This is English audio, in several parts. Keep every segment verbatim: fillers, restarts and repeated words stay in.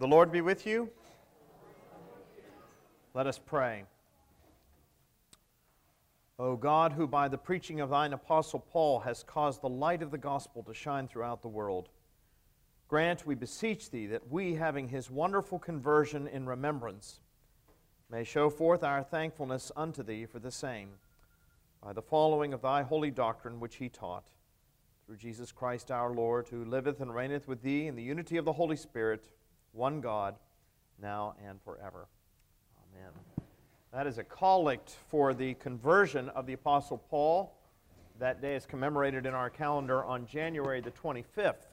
The Lord be with you. Let us pray. O God, who by the preaching of thine apostle Paul has caused the light of the gospel to shine throughout the world, grant, we beseech thee, that we, having his wonderful conversion in remembrance, may show forth our thankfulness unto thee for the same, by the following of thy holy doctrine which he taught, through Jesus Christ our Lord, who liveth and reigneth with thee in the unity of the Holy Spirit, one God, now and forever. Amen. That is a collect for the conversion of the Apostle Paul. That day is commemorated in our calendar on January the twenty-fifth.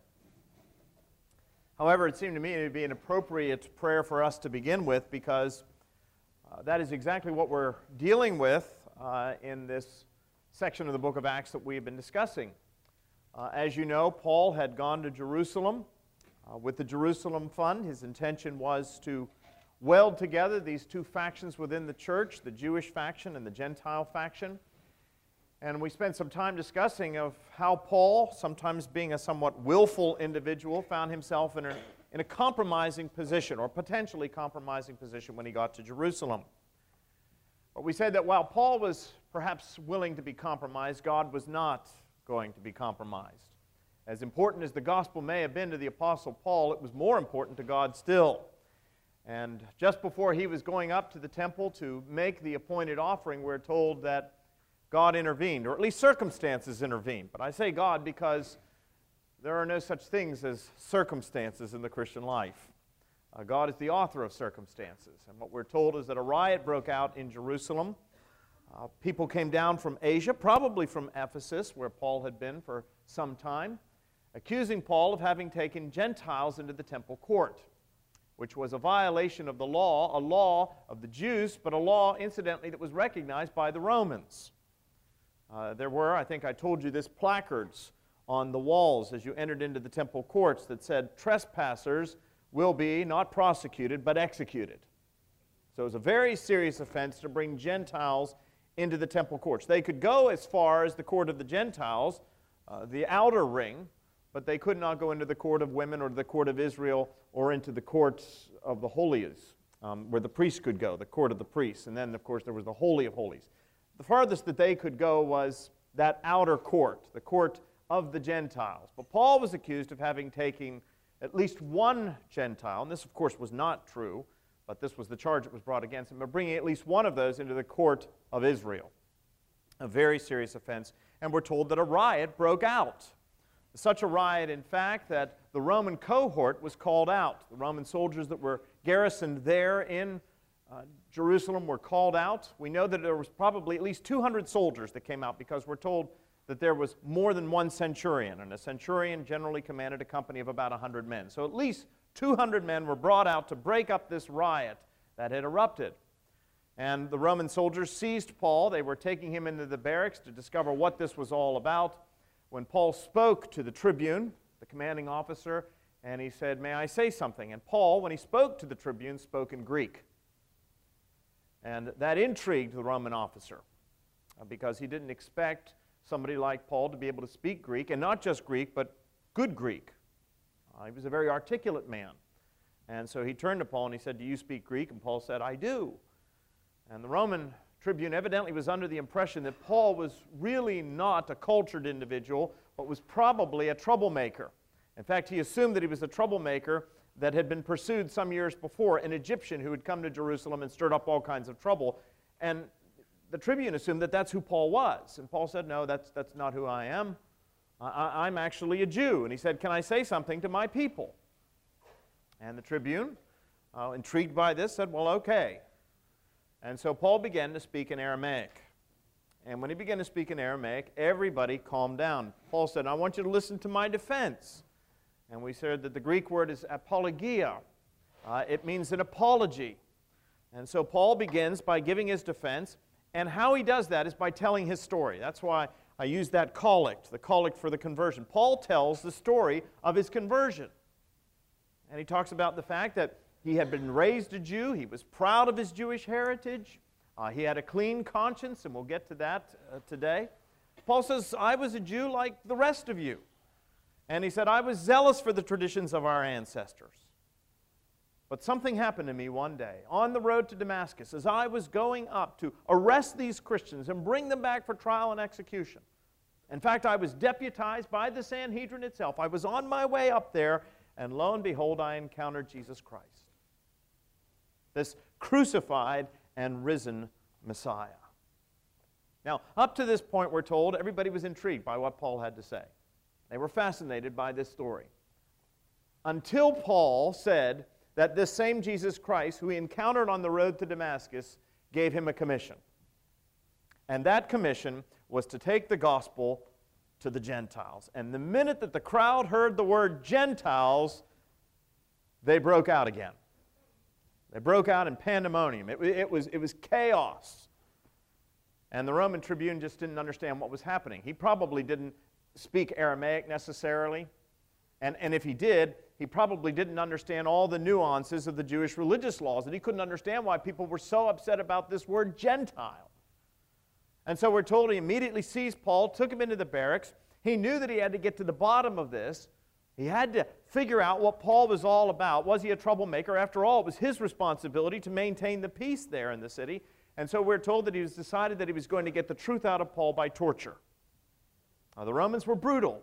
However, it seemed to me it would be an appropriate prayer for us to begin with, because uh, that is exactly what we're dealing with uh, in this section of the book of Acts that we've been discussing. Uh, as you know, Paul had gone to Jerusalem Uh, with the Jerusalem Fund. His intention was to weld together these two factions within the church, the Jewish faction and the Gentile faction. And we spent some time discussing of how Paul, sometimes being a somewhat willful individual, found himself in a, in a compromising position, or potentially compromising position, when he got to Jerusalem. But we said that while Paul was perhaps willing to be compromised, God was not going to be compromised. As important as the gospel may have been to the Apostle Paul, it was more important to God still. And just before he was going up to the temple to make the appointed offering, we're told that God intervened, or at least circumstances intervened. But I say God because there are no such things as circumstances in the Christian life. Uh, God is the author of circumstances. And what we're told is that a riot broke out in Jerusalem. Uh, people came down from Asia, probably from Ephesus, where Paul had been for some time, accusing Paul of having taken Gentiles into the temple court, which was a violation of the law, a law of the Jews, but a law, incidentally, that was recognized by the Romans. Uh, there were, I think I told you this, placards on the walls as you entered into the temple courts that said, "Trespassers will be not prosecuted, but executed." So it was a very serious offense to bring Gentiles into the temple courts. They could go as far as the court of the Gentiles, uh, the outer ring, but they could not go into the court of women or the court of Israel or into the courts of the holies, um, where the priests could go, the court of the priests. And then, of course, there was the Holy of Holies. The farthest that they could go was that outer court, the court of the Gentiles. But Paul was accused of having taken at least one Gentile, and this, of course, was not true, but this was the charge that was brought against him, of bringing at least one of those into the court of Israel. A very serious offense, and we're told that a riot broke out. Such a riot, in fact, that the Roman cohort was called out. The Roman soldiers that were garrisoned there in uh, Jerusalem were called out. We know that there was probably at least two hundred soldiers that came out, because we're told that there was more than one centurion, and a centurion generally commanded a company of about one hundred men. So at least two hundred men were brought out to break up this riot that had erupted. And the Roman soldiers seized Paul. They were taking him into the barracks to discover what this was all about, when Paul spoke to the tribune, the commanding officer, and he said, "May I say something?" And Paul, when he spoke to the tribune, spoke in Greek. And that intrigued the Roman officer, because he didn't expect somebody like Paul to be able to speak Greek, and not just Greek, but good Greek. Uh, he was a very articulate man. And so he turned to Paul and he said, "Do you speak Greek?" And Paul said, "I do." And the Roman tribune evidently was under the impression that Paul was really not a cultured individual, but was probably a troublemaker. In fact, he assumed that he was a troublemaker that had been pursued some years before, an Egyptian who had come to Jerusalem and stirred up all kinds of trouble. And the tribune assumed that that's who Paul was. And Paul said, "No, that's, that's not who I am. I, I'm actually a Jew." And he said, "Can I say something to my people?" And the tribune, uh, intrigued by this, said, "Well, okay." And so Paul began to speak in Aramaic. And when he began to speak in Aramaic, everybody calmed down. Paul said, "I want you to listen to my defense." And we said that the Greek word is apologia. Uh, it means an apology. And so Paul begins by giving his defense. And how he does that is by telling his story. That's why I use that collect, the collect for the conversion. Paul tells the story of his conversion. And he talks about the fact that he had been raised a Jew. He was proud of his Jewish heritage. Uh, he had a clean conscience, and we'll get to that uh, today. Paul says, "I was a Jew like the rest of you." And he said, "I was zealous for the traditions of our ancestors." But something happened to me one day on the road to Damascus as I was going up to arrest these Christians and bring them back for trial and execution. In fact, I was deputized by the Sanhedrin itself. I was on my way up there, and lo and behold, I encountered Jesus Christ, this crucified and risen Messiah. Now, up to this point, we're told, everybody was intrigued by what Paul had to say. They were fascinated by this story. Until Paul said that this same Jesus Christ, who he encountered on the road to Damascus, gave him a commission. And that commission was to take the gospel to the Gentiles. And the minute that the crowd heard the word Gentiles, they broke out again. They broke out in pandemonium. It, it, was, it was chaos. And the Roman tribune just didn't understand what was happening. He probably didn't speak Aramaic necessarily. And, and if he did, he probably didn't understand all the nuances of the Jewish religious laws, and he couldn't understand why people were so upset about this word Gentile. And so we're told he immediately seized Paul, took him into the barracks. He knew that he had to get to the bottom of this. He had to figure out what Paul was all about. Was he a troublemaker? After all, it was his responsibility to maintain the peace there in the city. And so we're told that he was decided that he was going to get the truth out of Paul by torture. Now, the Romans were brutal,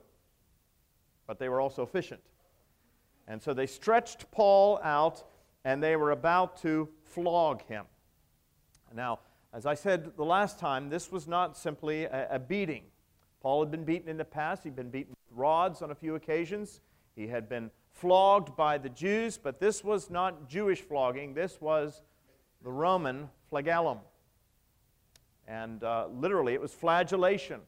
but they were also efficient. And so they stretched Paul out, and they were about to flog him. Now, as I said the last time, this was not simply a, a beating. Paul had been beaten in the past. He'd been beaten with rods on a few occasions. He had been flogged by the Jews, but this was not Jewish flogging. This was the Roman flagellum. And uh, literally, it was flagellation.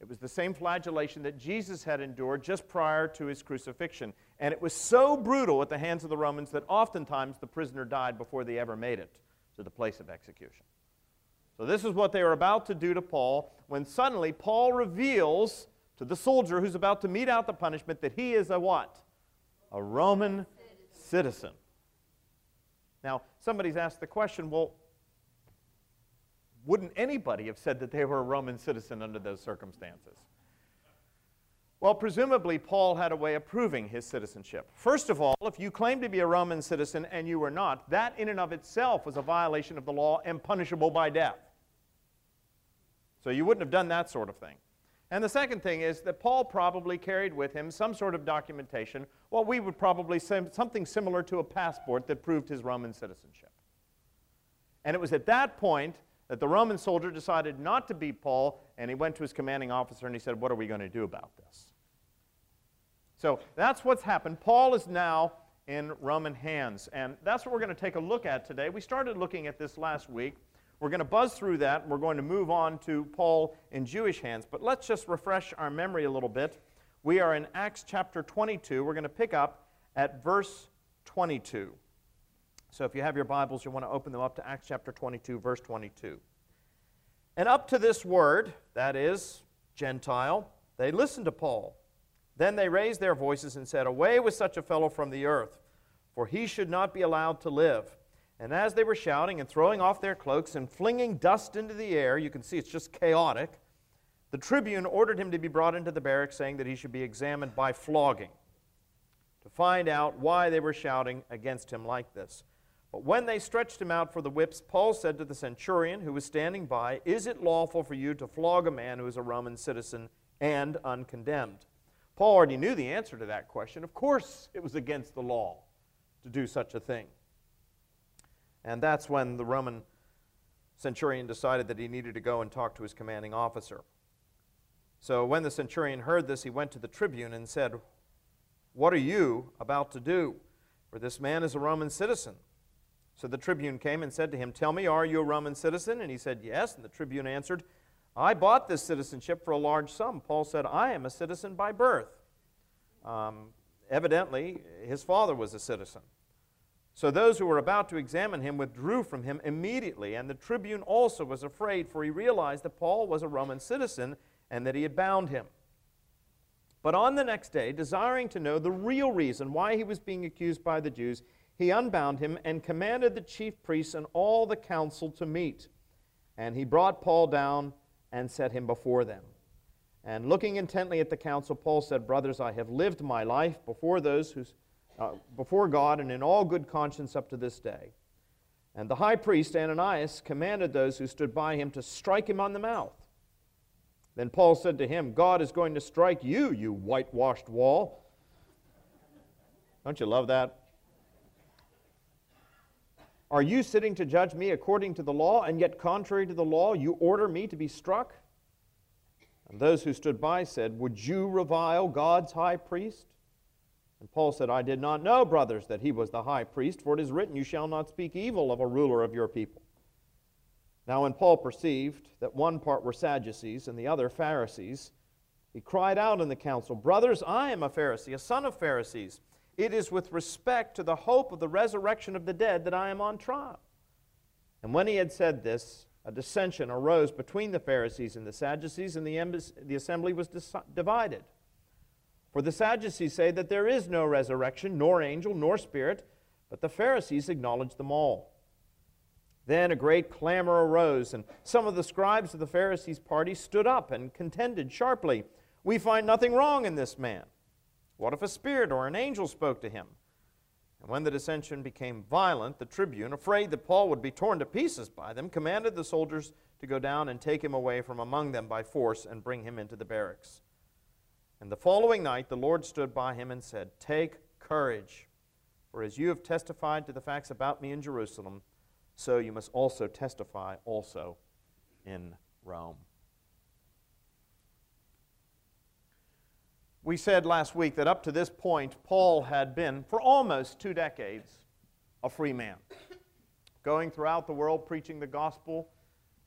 It was the same flagellation that Jesus had endured just prior to his crucifixion. And it was so brutal at the hands of the Romans that oftentimes the prisoner died before they ever made it to the place of execution. So this is what they were about to do to Paul, when suddenly Paul reveals to the soldier who's about to mete out the punishment that he is a what? A Roman citizen. Now, somebody's asked the question, well, wouldn't anybody have said that they were a Roman citizen under those circumstances? Well, presumably, Paul had a way of proving his citizenship. First of all, if you claimed to be a Roman citizen and you were not, that in and of itself was a violation of the law and punishable by death. So you wouldn't have done that sort of thing. And the second thing is that Paul probably carried with him some sort of documentation, what we would probably say something similar to a passport that proved his Roman citizenship. And it was at that point that the Roman soldier decided not to beat Paul, and he went to his commanding officer and he said, what are we going to do about this? So that's what's happened. Paul is now in Roman hands, and that's what we're going to take a look at today. We started looking at this last week. We're going to buzz through that, and we're going to move on to Paul in Jewish hands, but let's just refresh our memory a little bit. We are in Acts chapter twenty-two. We're going to pick up at verse twenty-two. So if you have your Bibles, you want to open them up to Acts chapter twenty-two, verse twenty-two. And up to this word, that is, Gentile, they listened to Paul. Then they raised their voices and said, away with such a fellow from the earth, for he should not be allowed to live. And as they were shouting and throwing off their cloaks and flinging dust into the air, you can see it's just chaotic, the tribune ordered him to be brought into the barracks, saying that he should be examined by flogging, to find out why they were shouting against him like this. But when they stretched him out for the whips, Paul said to the centurion who was standing by, is it lawful for you to flog a man who is a Roman citizen and uncondemned? Paul already knew the answer to that question. Of course it was against the law to do such a thing. And that's when the Roman centurion decided that he needed to go and talk to his commanding officer. So when the centurion heard this, he went to the tribune and said, what are you about to do? For this man is a Roman citizen. So the tribune came and said to him, tell me, are you a Roman citizen? And he said, yes. And the tribune answered, I bought this citizenship for a large sum. Paul said, I am a citizen by birth. Um, evidently, his father was a citizen. So those who were about to examine him withdrew from him immediately. And the tribune also was afraid, for he realized that Paul was a Roman citizen and that he had bound him. But on the next day, desiring to know the real reason why he was being accused by the Jews, he unbound him and commanded the chief priests and all the council to meet. And he brought Paul down and set him before them. And looking intently at the council, Paul said, brothers, I have lived my life before those who, uh, before God and in all good conscience up to this day. And the high priest, Ananias, commanded those who stood by him to strike him on the mouth. Then Paul said to him, God is going to strike you, you whitewashed wall. Don't you love that? Are you sitting to judge me according to the law, and yet contrary to the law you order me to be struck? And those who stood by said, would you revile God's high priest? And Paul said, I did not know, brothers, that he was the high priest, for it is written, you shall not speak evil of a ruler of your people. Now when Paul perceived that one part were Sadducees and the other Pharisees, he cried out in the council, brothers, I am a Pharisee, a son of Pharisees. It is with respect to the hope of the resurrection of the dead that I am on trial. And when he had said this, a dissension arose between the Pharisees and the Sadducees, and the, the assembly was divided. For the Sadducees say that there is no resurrection, nor angel, nor spirit, but the Pharisees acknowledge them all. Then a great clamor arose, and some of the scribes of the Pharisees' party stood up and contended sharply, we find nothing wrong in this man. What if a spirit or an angel spoke to him? And when the dissension became violent, the tribune, afraid that Paul would be torn to pieces by them, commanded the soldiers to go down and take him away from among them by force and bring him into the barracks. And the following night the Lord stood by him and said, take courage, for as you have testified to the facts about me in Jerusalem, so you must also testify also in Rome. We said last week that up to this point, Paul had been, for almost two decades, a free man, going throughout the world, preaching the gospel,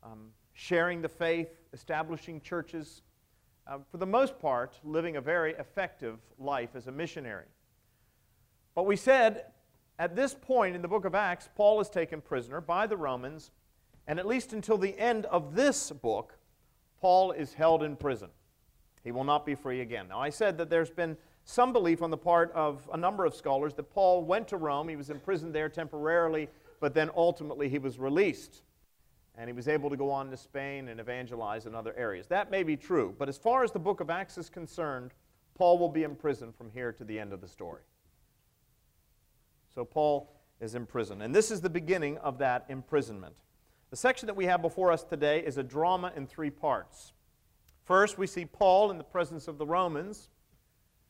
um, sharing the faith, establishing churches, uh, for the most part, living a very effective life as a missionary. But we said, at this point in the book of Acts, Paul is taken prisoner by the Romans, and at least until the end of this book, Paul is held in prison. He will not be free again. Now, I said that there's been some belief on the part of a number of scholars that Paul went to Rome, he was imprisoned there temporarily, but then ultimately he was released, and he was able to go on to Spain and evangelize in other areas. That may be true, but as far as the book of Acts is concerned, Paul will be in prison from here to the end of the story. So Paul is in prison, and this is the beginning of that imprisonment. The section that we have before us today is a drama in three parts. First, we see Paul in the presence of the Romans.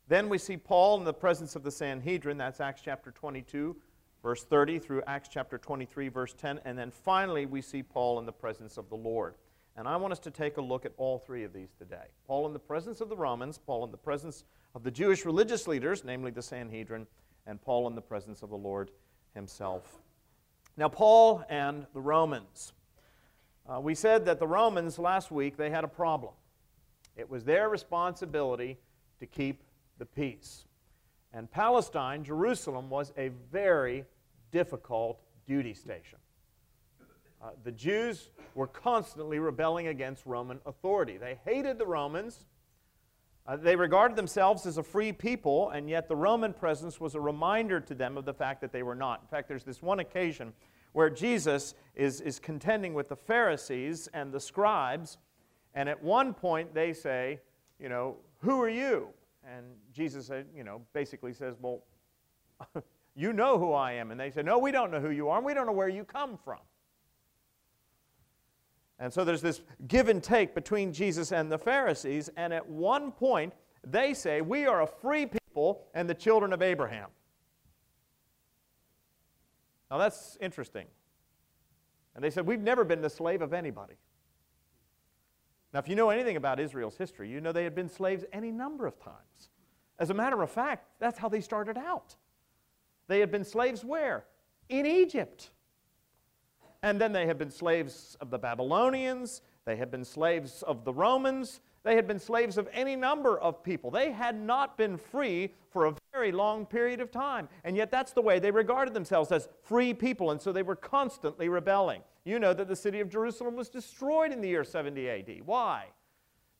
Then we see Paul in the presence of the Sanhedrin. That's Acts chapter twenty-two, verse thirty, through Acts chapter twenty-three, verse ten. And then finally, we see Paul in the presence of the Lord. And I want us to take a look at all three of these today. Paul in the presence of the Romans, Paul in the presence of the Jewish religious leaders, namely the Sanhedrin, and Paul in the presence of the Lord himself. Now, Paul and the Romans. Uh, we said that the Romans last week, they had a problem. It was their responsibility to keep the peace. And Palestine, Jerusalem, was a very difficult duty station. Uh, the Jews were constantly rebelling against Roman authority. They hated the Romans. Uh, they regarded themselves as a free people, and yet the Roman presence was a reminder to them of the fact that they were not. In fact, there's this one occasion where Jesus is, is contending with the Pharisees and the scribes. And at one point they say, you know, who are you? And Jesus, you know, basically says, well, you know who I am. And they say, no, we don't know who you are, and we don't know where you come from. And so there's this give and take between Jesus and the Pharisees, and at one point they say, we are a free people and the children of Abraham. Now that's interesting. And they said, we've never been the slave of anybody. Now, if you know anything about Israel's history, you know they had been slaves any number of times. As a matter of fact, that's how they started out. They had been slaves where? In Egypt. And then they had been slaves of the Babylonians. They had been slaves of the Romans. They had been slaves of any number of people. They had not been free for a very long period of time. And yet that's the way they regarded themselves, as free people. And so they were constantly rebelling. You know that the city of Jerusalem was destroyed in the year seventy A D Why?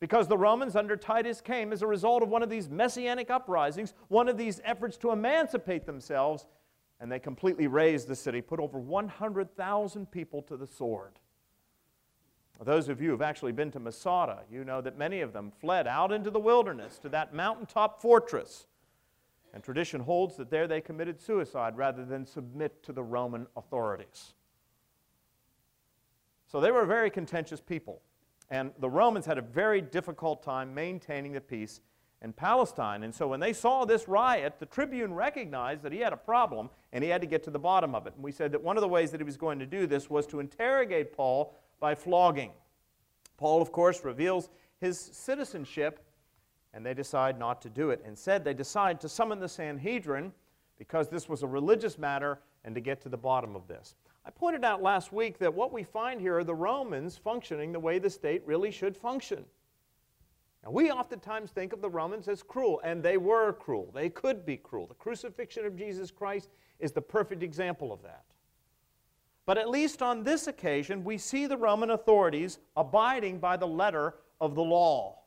Because the Romans under Titus came as a result of one of these messianic uprisings, one of these efforts to emancipate themselves, and they completely razed the city, put over one hundred thousand people to the sword. Well, those of you who have actually been to Masada, you know that many of them fled out into the wilderness to that mountaintop fortress. and tradition holds that there they committed suicide rather than submit to the Roman authorities. So they were a very contentious people, and the Romans had a very difficult time maintaining the peace in Palestine. And so when they saw this riot, the tribune recognized that he had a problem and he had to get to the bottom of it. And we said that one of the ways that he was going to do this was to interrogate Paul by flogging. Paul, of course, reveals his citizenship, and they decide not to do it. Instead, they decide to summon the Sanhedrin because this was a religious matter and to get to the bottom of this. I pointed out last week that what we find here are the Romans functioning the way the state really should function. Now, we oftentimes think of the Romans as cruel, and they were cruel. They could be cruel. The crucifixion of Jesus Christ is the perfect example of that. But at least on this occasion, we see the Roman authorities abiding by the letter of the law.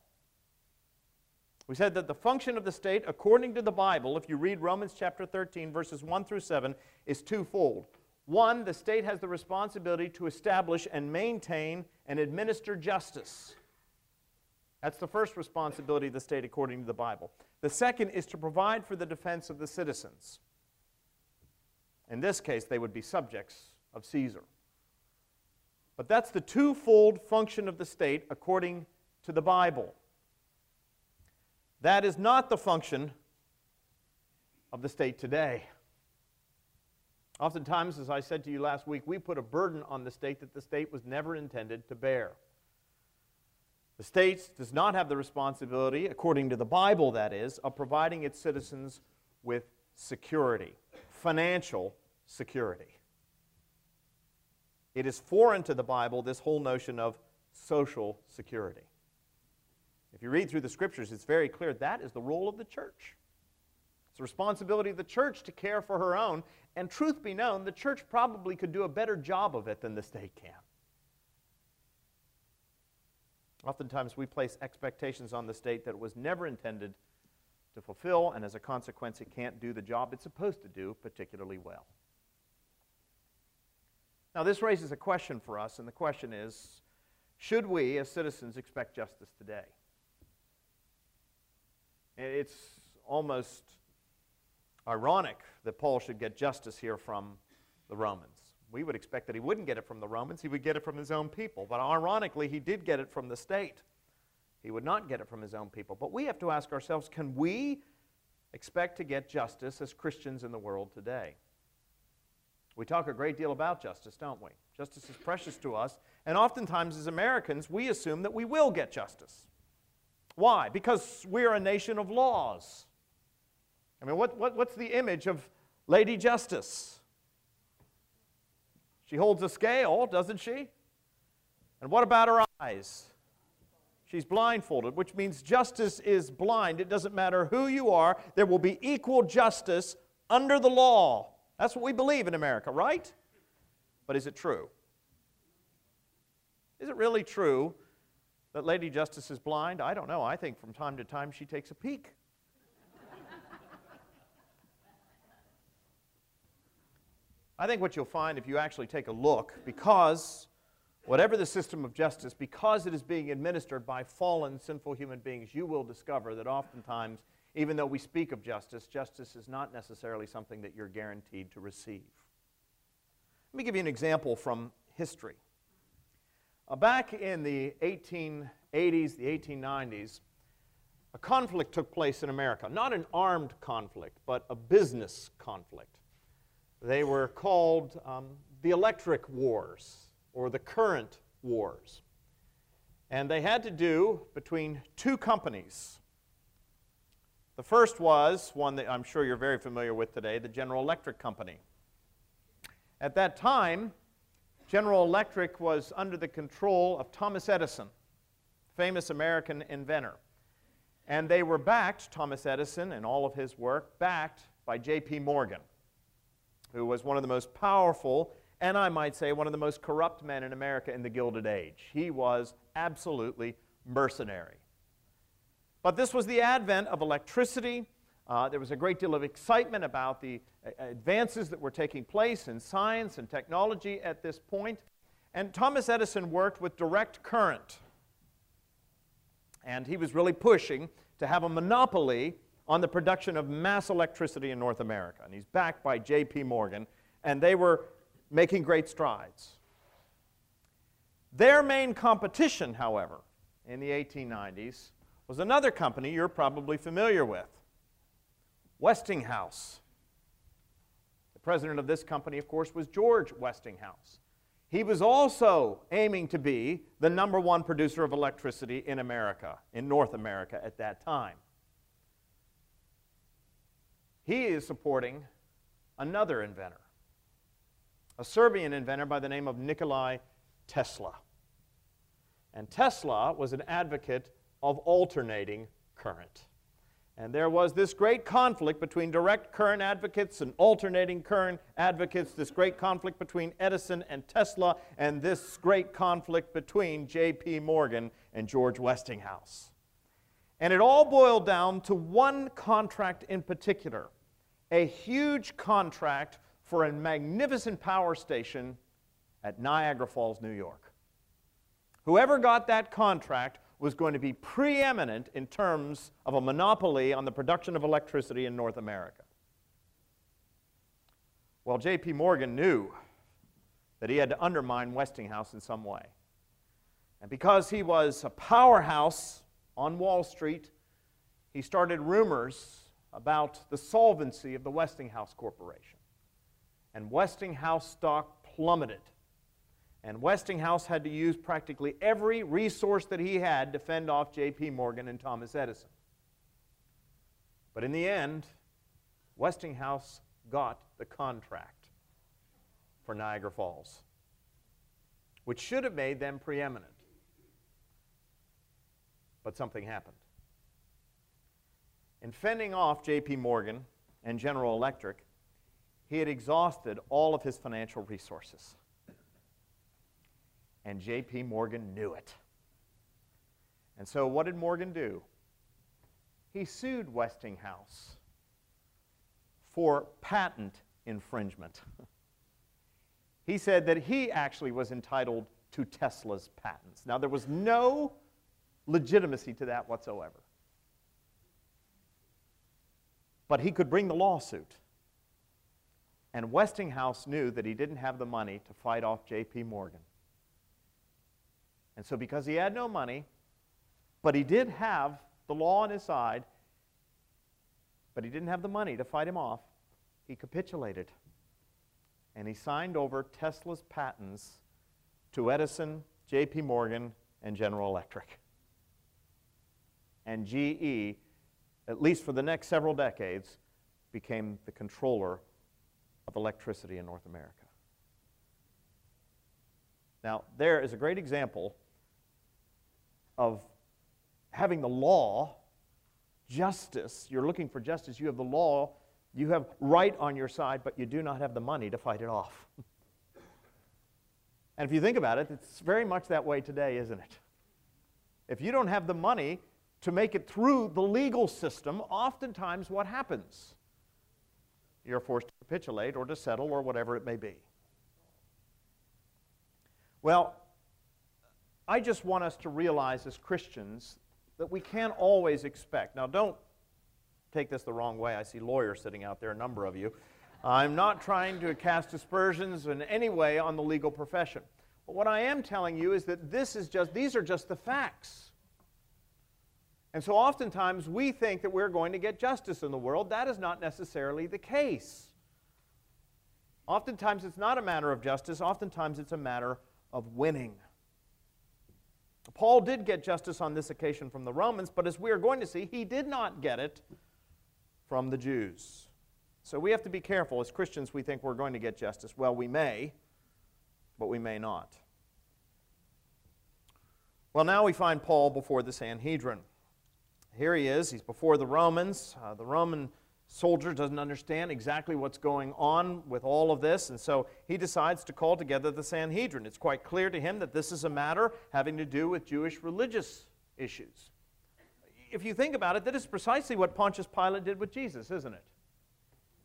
We said that the function of the state, according to the Bible, if you read Romans chapter thirteen, verses one through seven, is twofold. One, the state has the responsibility to establish and maintain and administer justice. That's the first responsibility of the state according to the Bible. The second is to provide for the defense of the citizens. In this case, they would be subjects of Caesar. But that's the twofold function of the state according to the Bible. That is not the function of the state today. Oftentimes, as I said to you last week, we put a burden on the state that the state was never intended to bear. The state does not have the responsibility, according to the Bible that is, of providing its citizens with security, financial security. It is foreign to the Bible, this whole notion of social security. If you read through the Scriptures, it's very clear that is the role of the church. It's the responsibility of the church to care for her own. And truth be known, the church probably could do a better job of it than the state can. Oftentimes we place expectations on the state that it was never intended to fulfill, and as a consequence it can't do the job it's supposed to do particularly well. Now this raises a question for us, and the question is, should we as citizens expect justice today? It's almost ironic that Paul should get justice here from the Romans. We would expect that he wouldn't get it from the Romans. He would get it from his own people. But ironically, he did get it from the state. He would not get it from his own people. But we have to ask ourselves, can we expect to get justice as Christians in the world today? We talk a great deal about justice, don't we? Justice is precious to us. And oftentimes, as Americans, we assume that we will get justice. Why? Because we are a nation of laws. I mean, what, what, what's the image of Lady Justice? She holds a scale, doesn't she? And what about her eyes? She's blindfolded, which means justice is blind. It doesn't matter who you are. There will be equal justice under the law. That's what we believe in America, right? But is it true? Is it really true that Lady Justice is blind? I don't know. I think from time to time she takes a peek. I think what you'll find if you actually take a look, because whatever the system of justice, because it is being administered by fallen, sinful human beings, you will discover that oftentimes, even though we speak of justice, justice is not necessarily something that you're guaranteed to receive. Let me give you an example from history. Uh, back in the eighteen eighties, the eighteen nineties, a conflict took place in America. Not an armed conflict, but a business conflict. They were called um, the Electric Wars, or the Current Wars. And they had to do between two companies. The first was one that I'm sure you're very familiar with today, the General Electric Company. At that time, General Electric was under the control of Thomas Edison, famous American inventor. And they were backed, Thomas Edison and all of his work, backed by J P Morgan, who was one of the most powerful, and I might say one of the most corrupt men in America in the Gilded Age. He was absolutely mercenary. But this was the advent of electricity. Uh, there was a great deal of excitement about the uh, advances that were taking place in science and technology at this point. And Thomas Edison worked with direct current. And he was really pushing to have a monopoly on the production of mass electricity in North America. And he's backed by J P Morgan, and they were making great strides. Their main competition, however, in the eighteen nineties, was another company you're probably familiar with, Westinghouse. The president of this company, of course, was George Westinghouse. He was also aiming to be the number one producer of electricity in America, in North America at that time. He is supporting another inventor, a Serbian inventor by the name of Nikola Tesla. And Tesla was an advocate of alternating current. And there was this great conflict between direct current advocates and alternating current advocates, this great conflict between Edison and Tesla, and this great conflict between J P Morgan and George Westinghouse. And it all boiled down to one contract in particular, a huge contract for a magnificent power station at Niagara Falls, New York. Whoever got that contract was going to be preeminent in terms of a monopoly on the production of electricity in North America. Well, J P Morgan knew that he had to undermine Westinghouse in some way. And because he was a powerhouse on Wall Street, he started rumors about the solvency of the Westinghouse Corporation. And Westinghouse stock plummeted. And Westinghouse had to use practically every resource that he had to fend off J P Morgan and Thomas Edison. But in the end, Westinghouse got the contract for Niagara Falls, which should have made them preeminent. But something happened. In fending off J P Morgan and General Electric, he had exhausted all of his financial resources. And J P Morgan knew it. And so what did Morgan do? He sued Westinghouse for patent infringement. He said that he actually was entitled to Tesla's patents. Now, there was no legitimacy to that whatsoever. But he could bring the lawsuit. And Westinghouse knew that he didn't have the money to fight off J P Morgan. And so because he had no money, but he did have the law on his side, but he didn't have the money to fight him off, he capitulated. And he signed over Tesla's patents to Edison, J P Morgan, and General Electric. And G E, at least for the next several decades, became the controller of electricity in North America. Now, there is a great example of having the law, justice. You're looking for justice. You have the law. You have right on your side, but you do not have the money to fight it off. And if you think about it, it's very much that way today, isn't it? If you don't have the money to make it through the legal system, oftentimes what happens? You're forced to capitulate or to settle or whatever it may be. Well, I just want us to realize as Christians that we can't always expect. Now, don't take this the wrong way. I see lawyers sitting out there, a number of you. I'm not trying to cast aspersions in any way on the legal profession. But what I am telling you is that this is just, these are just the facts. And so oftentimes we think that we're going to get justice in the world. That is not necessarily the case. Oftentimes it's not a matter of justice. Oftentimes it's a matter of of winning. Paul did get justice on this occasion from the Romans, but as we are going to see, he did not get it from the Jews. So we have to be careful. As Christians, we think we're going to get justice. Well, we may, but we may not. Well, now we find Paul before the Sanhedrin. Here he is. He's before the Romans. Uh, the Roman soldier doesn't understand exactly what's going on with all of this, and so he decides to call together the Sanhedrin. It's quite clear to him that this is a matter having to do with Jewish religious issues. If you think about it, that is precisely what Pontius Pilate did with Jesus, isn't it?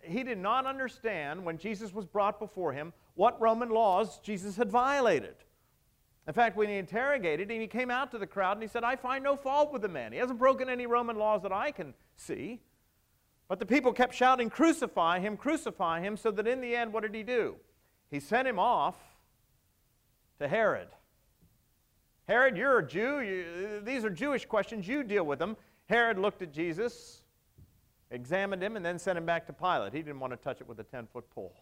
He did not understand when Jesus was brought before him what Roman laws Jesus had violated. In fact, when he interrogated him, he came out to the crowd and he said, "I find no fault with the man. He hasn't broken any Roman laws that I can see." But the people kept shouting, "Crucify him, crucify him," so that in the end, what did he do? He sent him off to Herod. Herod, you're a Jew. You, these are Jewish questions. You deal with them. Herod looked at Jesus, examined him, and then sent him back to Pilate. He didn't want to touch it with a ten-foot pole.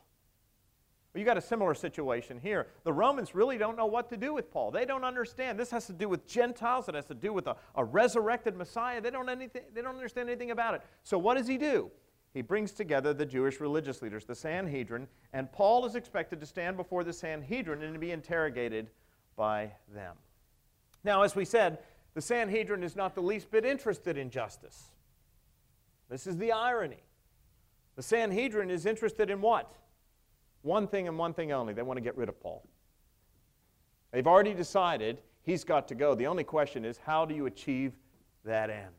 Well, you got a similar situation here. The Romans really don't know what to do with Paul. They don't understand. This has to do with Gentiles. It has to do with a, a resurrected Messiah. They don't, anything, they don't understand anything about it. So what does he do? He brings together the Jewish religious leaders, the Sanhedrin, and Paul is expected to stand before the Sanhedrin and to be interrogated by them. Now, as we said, the Sanhedrin is not the least bit interested in justice. This is the irony. The Sanhedrin is interested in what? One thing and one thing only. They want to get rid of Paul. They've already decided he's got to go. The only question is, how do you achieve that end?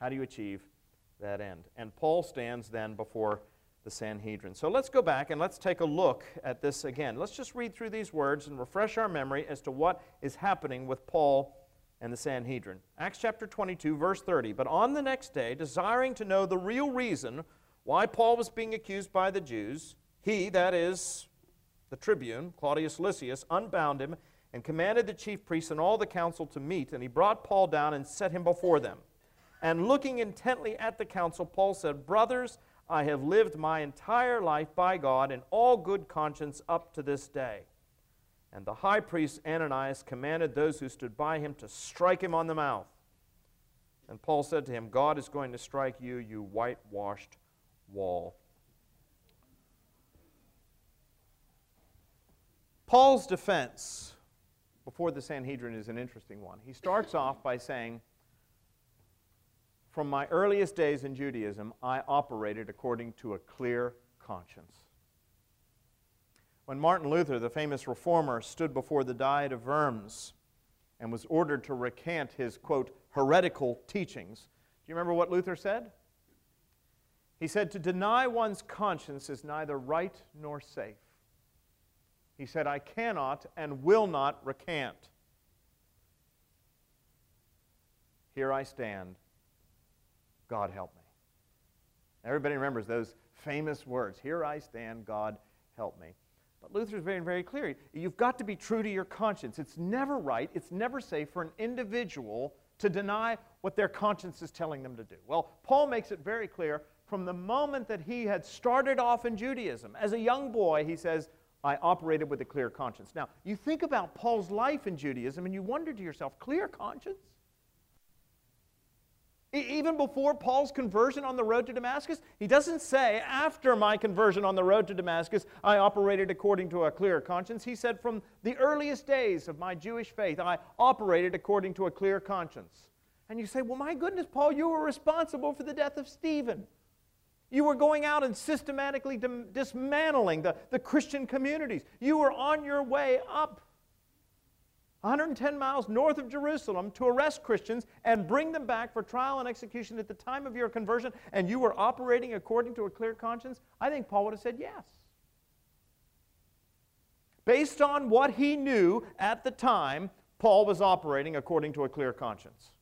How do you achieve that end? And Paul stands then before the Sanhedrin. So let's go back and let's take a look at this again. Let's just read through these words and refresh our memory as to what is happening with Paul and the Sanhedrin. Acts chapter twenty-two, verse thirty. But on the next day, desiring to know the real reason why Paul was being accused by the Jews, he, that is, the tribune, Claudius Lysias, unbound him and commanded the chief priests and all the council to meet, and he brought Paul down and set him before them. And looking intently at the council, Paul said, "Brothers, I have lived my entire life by God in all good conscience up to this day." And the high priest Ananias commanded those who stood by him to strike him on the mouth. And Paul said to him, "God is going to strike you, you whitewashed wall." Paul's defense before the Sanhedrin is an interesting one. He starts off by saying, "From my earliest days in Judaism, I operated according to a clear conscience." When Martin Luther, the famous reformer, stood before the Diet of Worms and was ordered to recant his, quote, heretical teachings, do you remember what Luther said? He said, "To deny one's conscience is neither right nor safe." He said, "I cannot and will not recant. Here I stand. God help me." Everybody remembers those famous words, "Here I stand, God help me." But Luther's very, very clear. You've got to be true to your conscience. It's never right, it's never safe for an individual to deny what their conscience is telling them to do. Well, Paul makes it very clear from the moment that he had started off in Judaism. As a young boy, he says, "I operated with a clear conscience." Now, you think about Paul's life in Judaism and you wonder to yourself, clear conscience? Even before Paul's conversion on the road to Damascus, he doesn't say, "After my conversion on the road to Damascus, I operated according to a clear conscience." He said, "From the earliest days of my Jewish faith, I operated according to a clear conscience." And you say, "Well, my goodness, Paul, you were responsible for the death of Stephen. You were going out and systematically dismantling the, the Christian communities. You were on your way up one hundred ten miles north of Jerusalem to arrest Christians and bring them back for trial and execution at the time of your conversion, and you were operating according to a clear conscience." I think Paul would have said yes. Based on what he knew at the time, Paul was operating according to a clear conscience.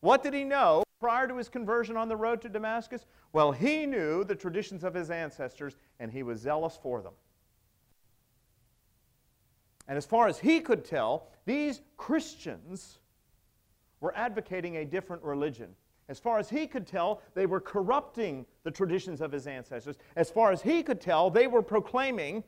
What did he know prior to his conversion on the road to Damascus? Well, he knew the traditions of his ancestors, and he was zealous for them. And as far as he could tell, these Christians were advocating a different religion. As far as he could tell, they were corrupting the traditions of his ancestors. As far as he could tell, they were proclaiming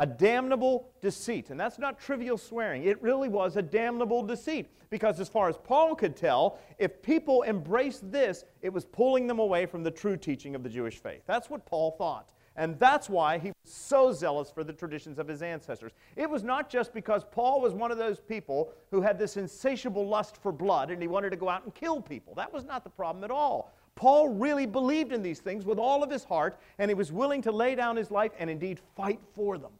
a damnable deceit. And that's not trivial swearing. It really was a damnable deceit. Because as far as Paul could tell, if people embraced this, it was pulling them away from the true teaching of the Jewish faith. That's what Paul thought. And that's why he was so zealous for the traditions of his ancestors. It was not just because Paul was one of those people who had this insatiable lust for blood and he wanted to go out and kill people. That was not the problem at all. Paul really believed in these things with all of his heart, and he was willing to lay down his life and indeed fight for them.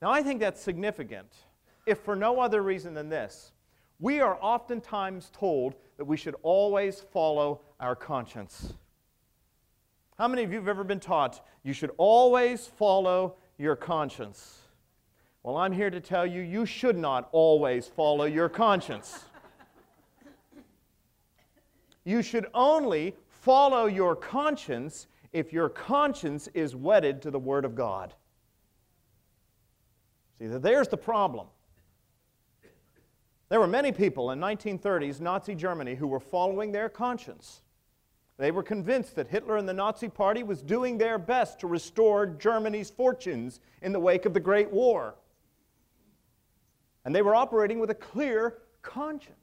Now, I think that's significant, if for no other reason than this. We are oftentimes told that we should always follow our conscience. How many of you have ever been taught you should always follow your conscience? Well, I'm here to tell you, you should not always follow your conscience. you should only follow your conscience if your conscience is wedded to the Word of God. See, there's the problem. There were many people in nineteen thirties Nazi Germany who were following their conscience. They were convinced that Hitler and the Nazi Party was doing their best to restore Germany's fortunes in the wake of the Great War. And they were operating with a clear conscience.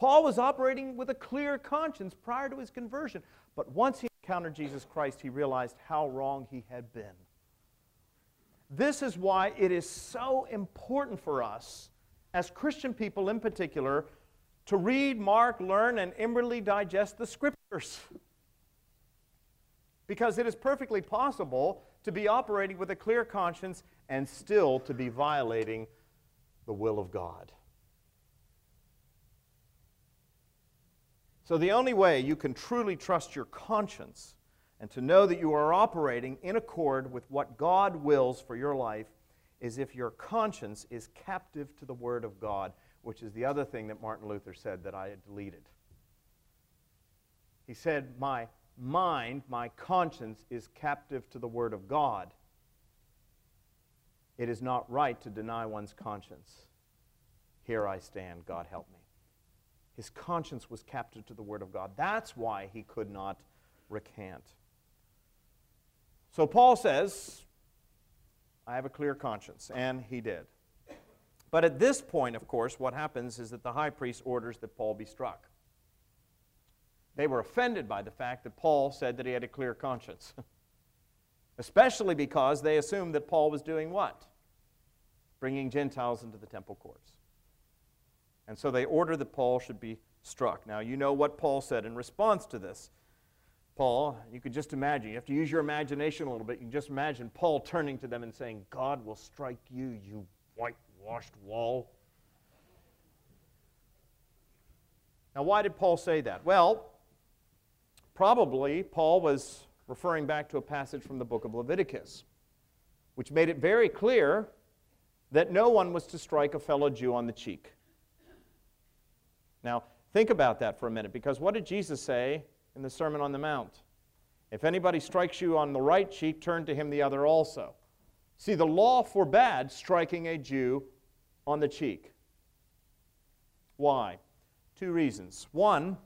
Paul was operating with a clear conscience prior to his conversion. But once he encountered Jesus Christ, he realized how wrong he had been. This is why it is so important for us, as Christian people in particular, to read, mark, learn, and inwardly digest the Scriptures. Because it is perfectly possible to be operating with a clear conscience and still to be violating the will of God. So the only way you can truly trust your conscience and to know that you are operating in accord with what God wills for your life is if your conscience is captive to the Word of God, which is the other thing that Martin Luther said that I had deleted. He said, my mind, my conscience is captive to the Word of God. It is not right to deny one's conscience. Here I stand, God help me. His conscience was captive to the Word of God. That's why he could not recant. So Paul says, I have a clear conscience, and he did. But at this point, of course, what happens is that the high priest orders that Paul be struck. They were offended by the fact that Paul said that he had a clear conscience, especially because they assumed that Paul was doing what? Bringing Gentiles into the temple courts. And so they order that Paul should be struck. Now, you know what Paul said in response to this. Paul, you could just imagine, you have to use your imagination a little bit, you can just imagine Paul turning to them and saying, God will strike you, you whitewashed wall. Now, why did Paul say that? Well, probably Paul was referring back to a passage from the book of Leviticus, which made it very clear that no one was to strike a fellow Jew on the cheek. Now, think about that for a minute, because what did Jesus say in the Sermon on the Mount? If anybody strikes you on the right cheek, turn to him the other also. See, the law forbade striking a Jew on the cheek. Why? Two reasons. One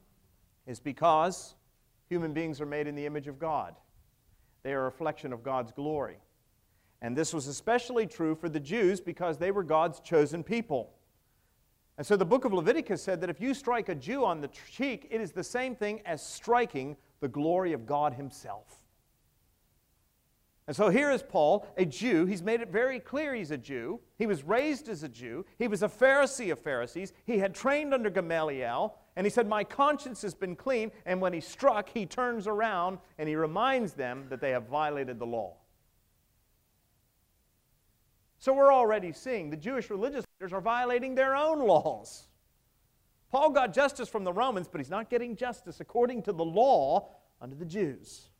is because human beings are made in the image of God. They are a reflection of God's glory. And this was especially true for the Jews because they were God's chosen people. And so the book of Leviticus said that if you strike a Jew on the cheek, it is the same thing as striking the glory of God himself. And so here is Paul, a Jew. He's made it very clear he's a Jew. He was raised as a Jew. He was a Pharisee of Pharisees. He had trained under Gamaliel. And he said, my conscience has been clean. And when he struck, he turns around and he reminds them that they have violated the law. So we're already seeing the Jewish religious leaders are violating their own laws. Paul got justice from the Romans, but he's not getting justice according to the law under the Jews.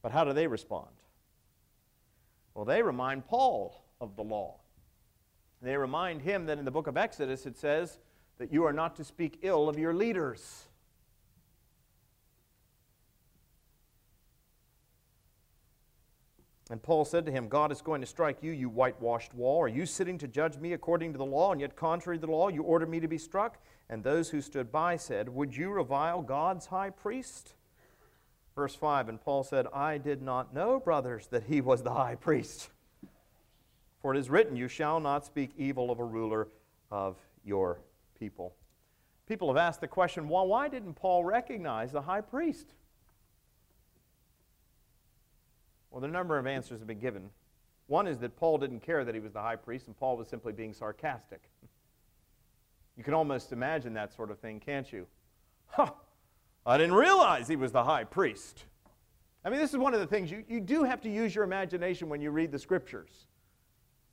But how do they respond? Well, they remind Paul of the law. They remind him that in the book of Exodus it says that you are not to speak ill of your leaders. And Paul said to him, God is going to strike you, you whitewashed wall. Are you sitting to judge me according to the law, and yet contrary to the law you order me to be struck? And those who stood by said, would you revile God's high priest? Verse five, and Paul said, I did not know, brothers, that he was the high priest. For it is written, you shall not speak evil of a ruler of your people. People have asked the question, well, why didn't Paul recognize the high priest? Well, the number of answers have been given. One is that Paul didn't care that he was the high priest, and Paul was simply being sarcastic. You can almost imagine that sort of thing, can't you? Huh, I didn't realize he was the high priest. I mean, this is one of the things, you, you do have to use your imagination when you read the Scriptures.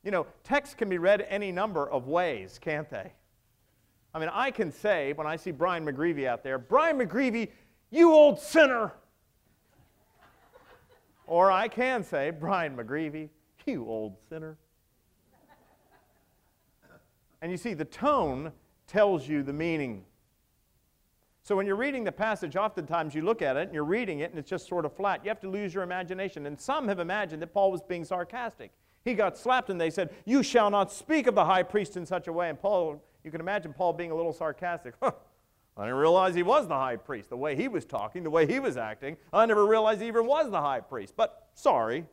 You know, texts can be read any number of ways, can't they? I mean, I can say, when I see Brian McGreevy out there, Brian McGreevy, you old sinner! Or I can say, Brian McGreevy, you old sinner. And you see, the tone tells you the meaning. So when you're reading the passage, oftentimes you look at it and you're reading it and it's just sort of flat. You have to lose your imagination. And some have imagined that Paul was being sarcastic. He got slapped and they said, "You shall not speak of the high priest in such a way." And Paul, you can imagine Paul being a little sarcastic. Huh. I didn't realize he was the high priest, the way he was talking, the way he was acting. I never realized he even was the high priest, but sorry.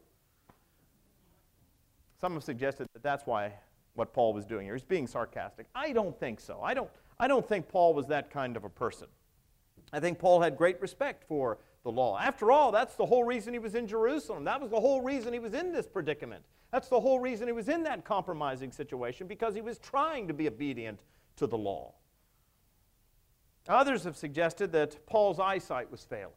Some have suggested that that's why what Paul was doing here. He's being sarcastic. I don't think so. I don't, I don't think Paul was that kind of a person. I think Paul had great respect for the law. After all, that's the whole reason he was in Jerusalem. That was the whole reason he was in this predicament. That's the whole reason he was in that compromising situation, because he was trying to be obedient to the law. Others have suggested that Paul's eyesight was failing.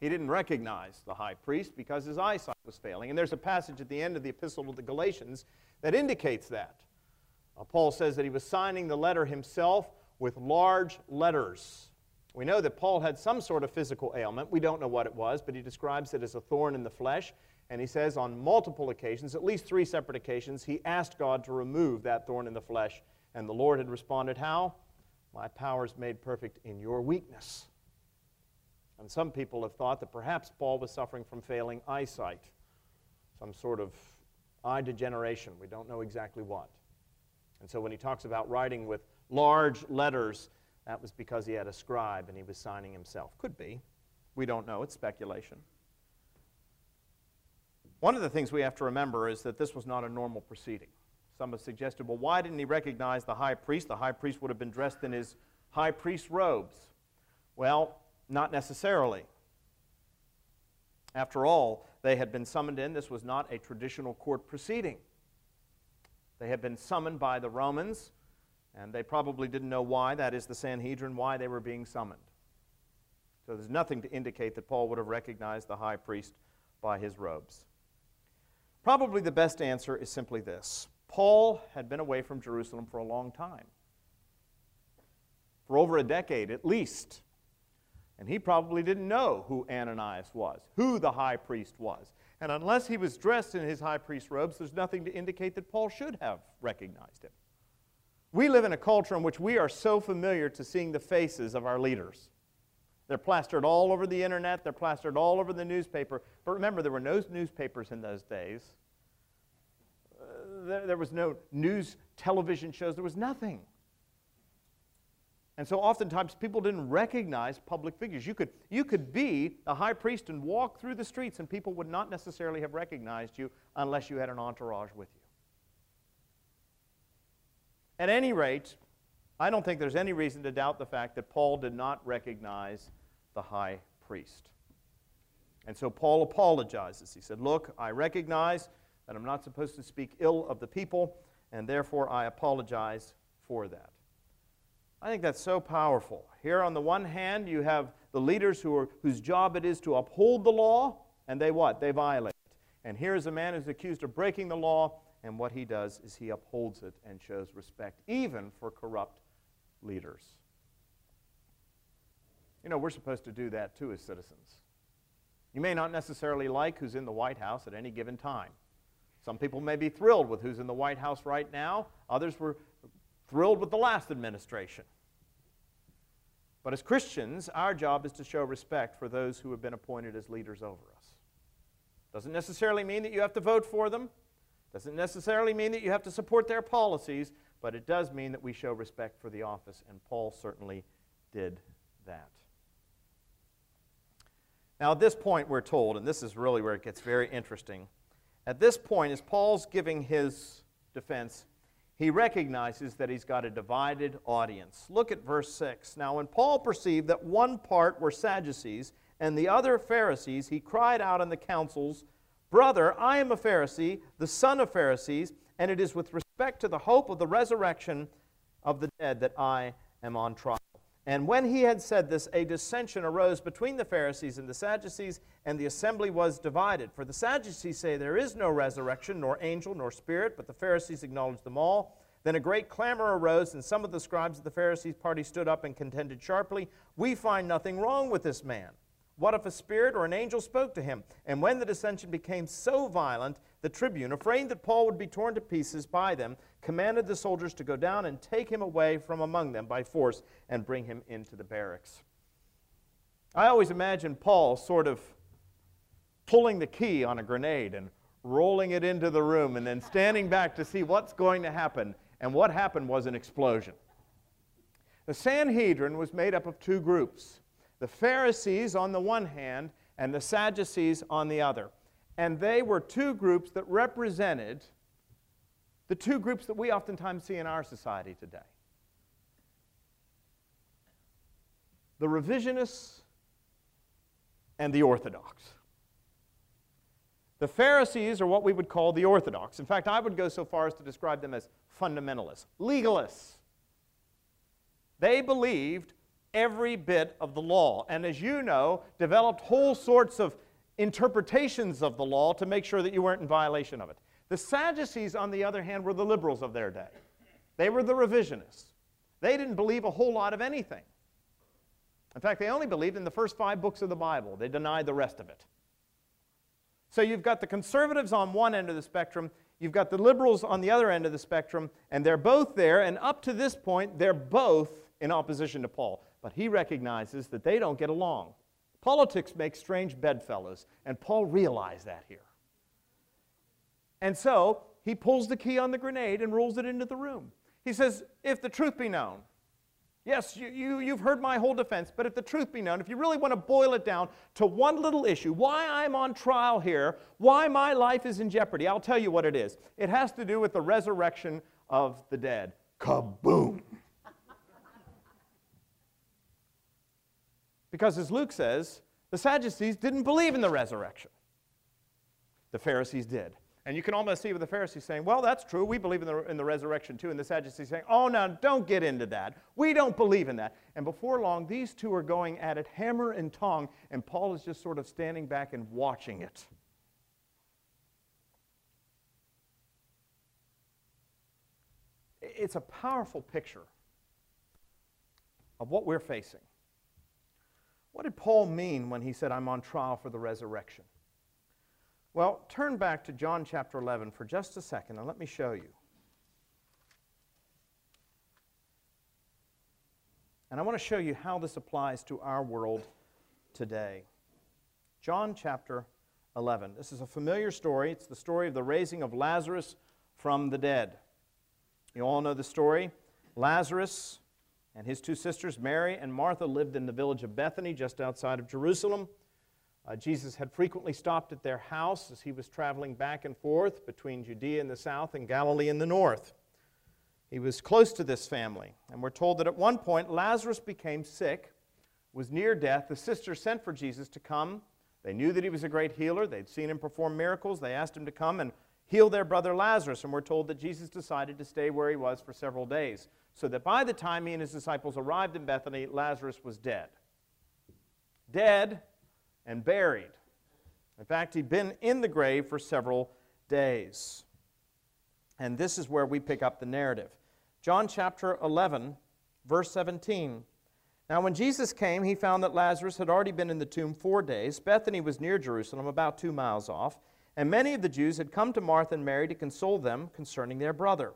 He didn't recognize the high priest because his eyesight was failing. And there's a passage at the end of the epistle to the Galatians that indicates that. Uh, Paul says that he was signing the letter himself with large letters. We know that Paul had some sort of physical ailment. We don't know what it was, but he describes it as a thorn in the flesh. And he says on multiple occasions, at least three separate occasions, he asked God to remove that thorn in the flesh. And the Lord had responded, how? My power is made perfect in your weakness. And some people have thought that perhaps Paul was suffering from failing eyesight, some sort of eye degeneration. We don't know exactly what. And so when he talks about writing with large letters, that was because he had a scribe and he was signing himself. Could be. We don't know. It's speculation. One of the things we have to remember is that this was not a normal proceeding. Some have suggested, well, why didn't he recognize the high priest? The high priest would have been dressed in his high priest robes. Well, not necessarily. After all, they had been summoned in. This was not a traditional court proceeding. They had been summoned by the Romans, and they probably didn't know why, that is the Sanhedrin, why they were being summoned. So there's nothing to indicate that Paul would have recognized the high priest by his robes. Probably the best answer is simply this. Paul had been away from Jerusalem for a long time, for over a decade at least, and he probably didn't know who Ananias was, who the high priest was. And unless he was dressed in his high priest robes, there's nothing to indicate that Paul should have recognized him. We live in a culture in which we are so familiar to seeing the faces of our leaders. They're plastered all over the internet, they're plastered all over the newspaper, but remember, there were no newspapers in those days. There was no news television shows. There was nothing. And so oftentimes people didn't recognize public figures. You could, you could be a high priest and walk through the streets and people would not necessarily have recognized you unless you had an entourage with you. At any rate, I don't think there's any reason to doubt the fact that Paul did not recognize the high priest. And so Paul apologizes. He said, look, I recognize that I'm not supposed to speak ill of the people, and therefore I apologize for that. I think that's so powerful. Here on the one hand, you have the leaders who are, whose job it is to uphold the law, and they what? They violate it. And here is a man who's accused of breaking the law, and what he does is he upholds it and shows respect, even for corrupt leaders. You know, we're supposed to do that too as citizens. You may not necessarily like who's in the White House at any given time. Some people may be thrilled with who's in the White House right now. Others were thrilled with the last administration. But as Christians, our job is to show respect for those who have been appointed as leaders over us. Doesn't necessarily mean that you have to vote for them. Doesn't necessarily mean that you have to support their policies. But it does mean that we show respect for the office, and Paul certainly did that. Now, at this point, we're told, and this is really where it gets very interesting, at this point, as Paul's giving his defense, he recognizes that he's got a divided audience. Look at verse six. Now, when Paul perceived that one part were Sadducees and the other Pharisees, he cried out in the councils, "Brother, I am a Pharisee, the son of Pharisees, and it is with respect to the hope of the resurrection of the dead that I am on trial." And when he had said this, a dissension arose between the Pharisees and the Sadducees, and the assembly was divided. For the Sadducees say there is no resurrection, nor angel, nor spirit, but the Pharisees acknowledged them all. Then a great clamor arose, and some of the scribes of the Pharisees' party stood up and contended sharply, "We find nothing wrong with this man. What if a spirit or an angel spoke to him? And when the dissension became so violent, the tribune, afraid that Paul would be torn to pieces by them, commanded the soldiers to go down and take him away from among them by force and bring him into the barracks. I always imagine Paul sort of pulling the key on a grenade and rolling it into the room and then standing back to see what's going to happen. And what happened was an explosion. The Sanhedrin was made up of two groups, the Pharisees on the one hand and the Sadducees on the other. And they were two groups that represented the two groups that we oftentimes see in our society today. The revisionists and the orthodox. The Pharisees are what we would call the orthodox. In fact, I would go so far as to describe them as fundamentalists, legalists. They believed every bit of the law, and as you know, developed whole sorts of interpretations of the law to make sure that you weren't in violation of it. The Sadducees, on the other hand, were the liberals of their day. They were the revisionists. They didn't believe a whole lot of anything. In fact, they only believed in the first five books of the Bible. They denied the rest of it. So you've got the conservatives on one end of the spectrum, you've got the liberals on the other end of the spectrum, and they're both there, and up to this point, they're both in opposition to Paul. But he recognizes that they don't get along. Politics makes strange bedfellows, and Paul realized that here. And so he pulls the key on the grenade and rolls it into the room. He says, if the truth be known, yes, you, you, you've heard my whole defense, but if the truth be known, if you really want to boil it down to one little issue, why I'm on trial here, why my life is in jeopardy, I'll tell you what it is. It has to do with the resurrection of the dead. Kaboom! Because as Luke says, the Sadducees didn't believe in the resurrection. The Pharisees did. And you can almost see with the Pharisees saying, well, that's true, we believe in the, in the resurrection too. And the Sadducees saying, oh, no, don't get into that. We don't believe in that. And before long, these two are going at it hammer and tongue, and Paul is just sort of standing back and watching it. It's a powerful picture of what we're facing. What did Paul mean when he said, I'm on trial for the resurrection? Well, turn back to John chapter eleven for just a second, and let me show you. And I want to show you how this applies to our world today. John chapter eleven. This is a familiar story. It's the story of the raising of Lazarus from the dead. You all know the story. Lazarus and his two sisters, Mary and Martha, lived in the village of Bethany, just outside of Jerusalem. Uh, Jesus had frequently stopped at their house as he was traveling back and forth between Judea in the south and Galilee in the north. He was close to this family, and we're told that at one point Lazarus became sick, was near death. The sisters sent for Jesus to come. They knew that he was a great healer. They'd seen him perform miracles. They asked him to come and heal their brother Lazarus, and we're told that Jesus decided to stay where he was for several days, so that by the time he and his disciples arrived in Bethany, Lazarus was dead. Dead. And buried. In fact, he'd been in the grave for several days. And this is where we pick up the narrative. John chapter eleven, verse seventeen. Now when Jesus came, he found that Lazarus had already been in the tomb four days. Bethany was near Jerusalem, about two miles off. And many of the Jews had come to Martha and Mary to console them concerning their brother.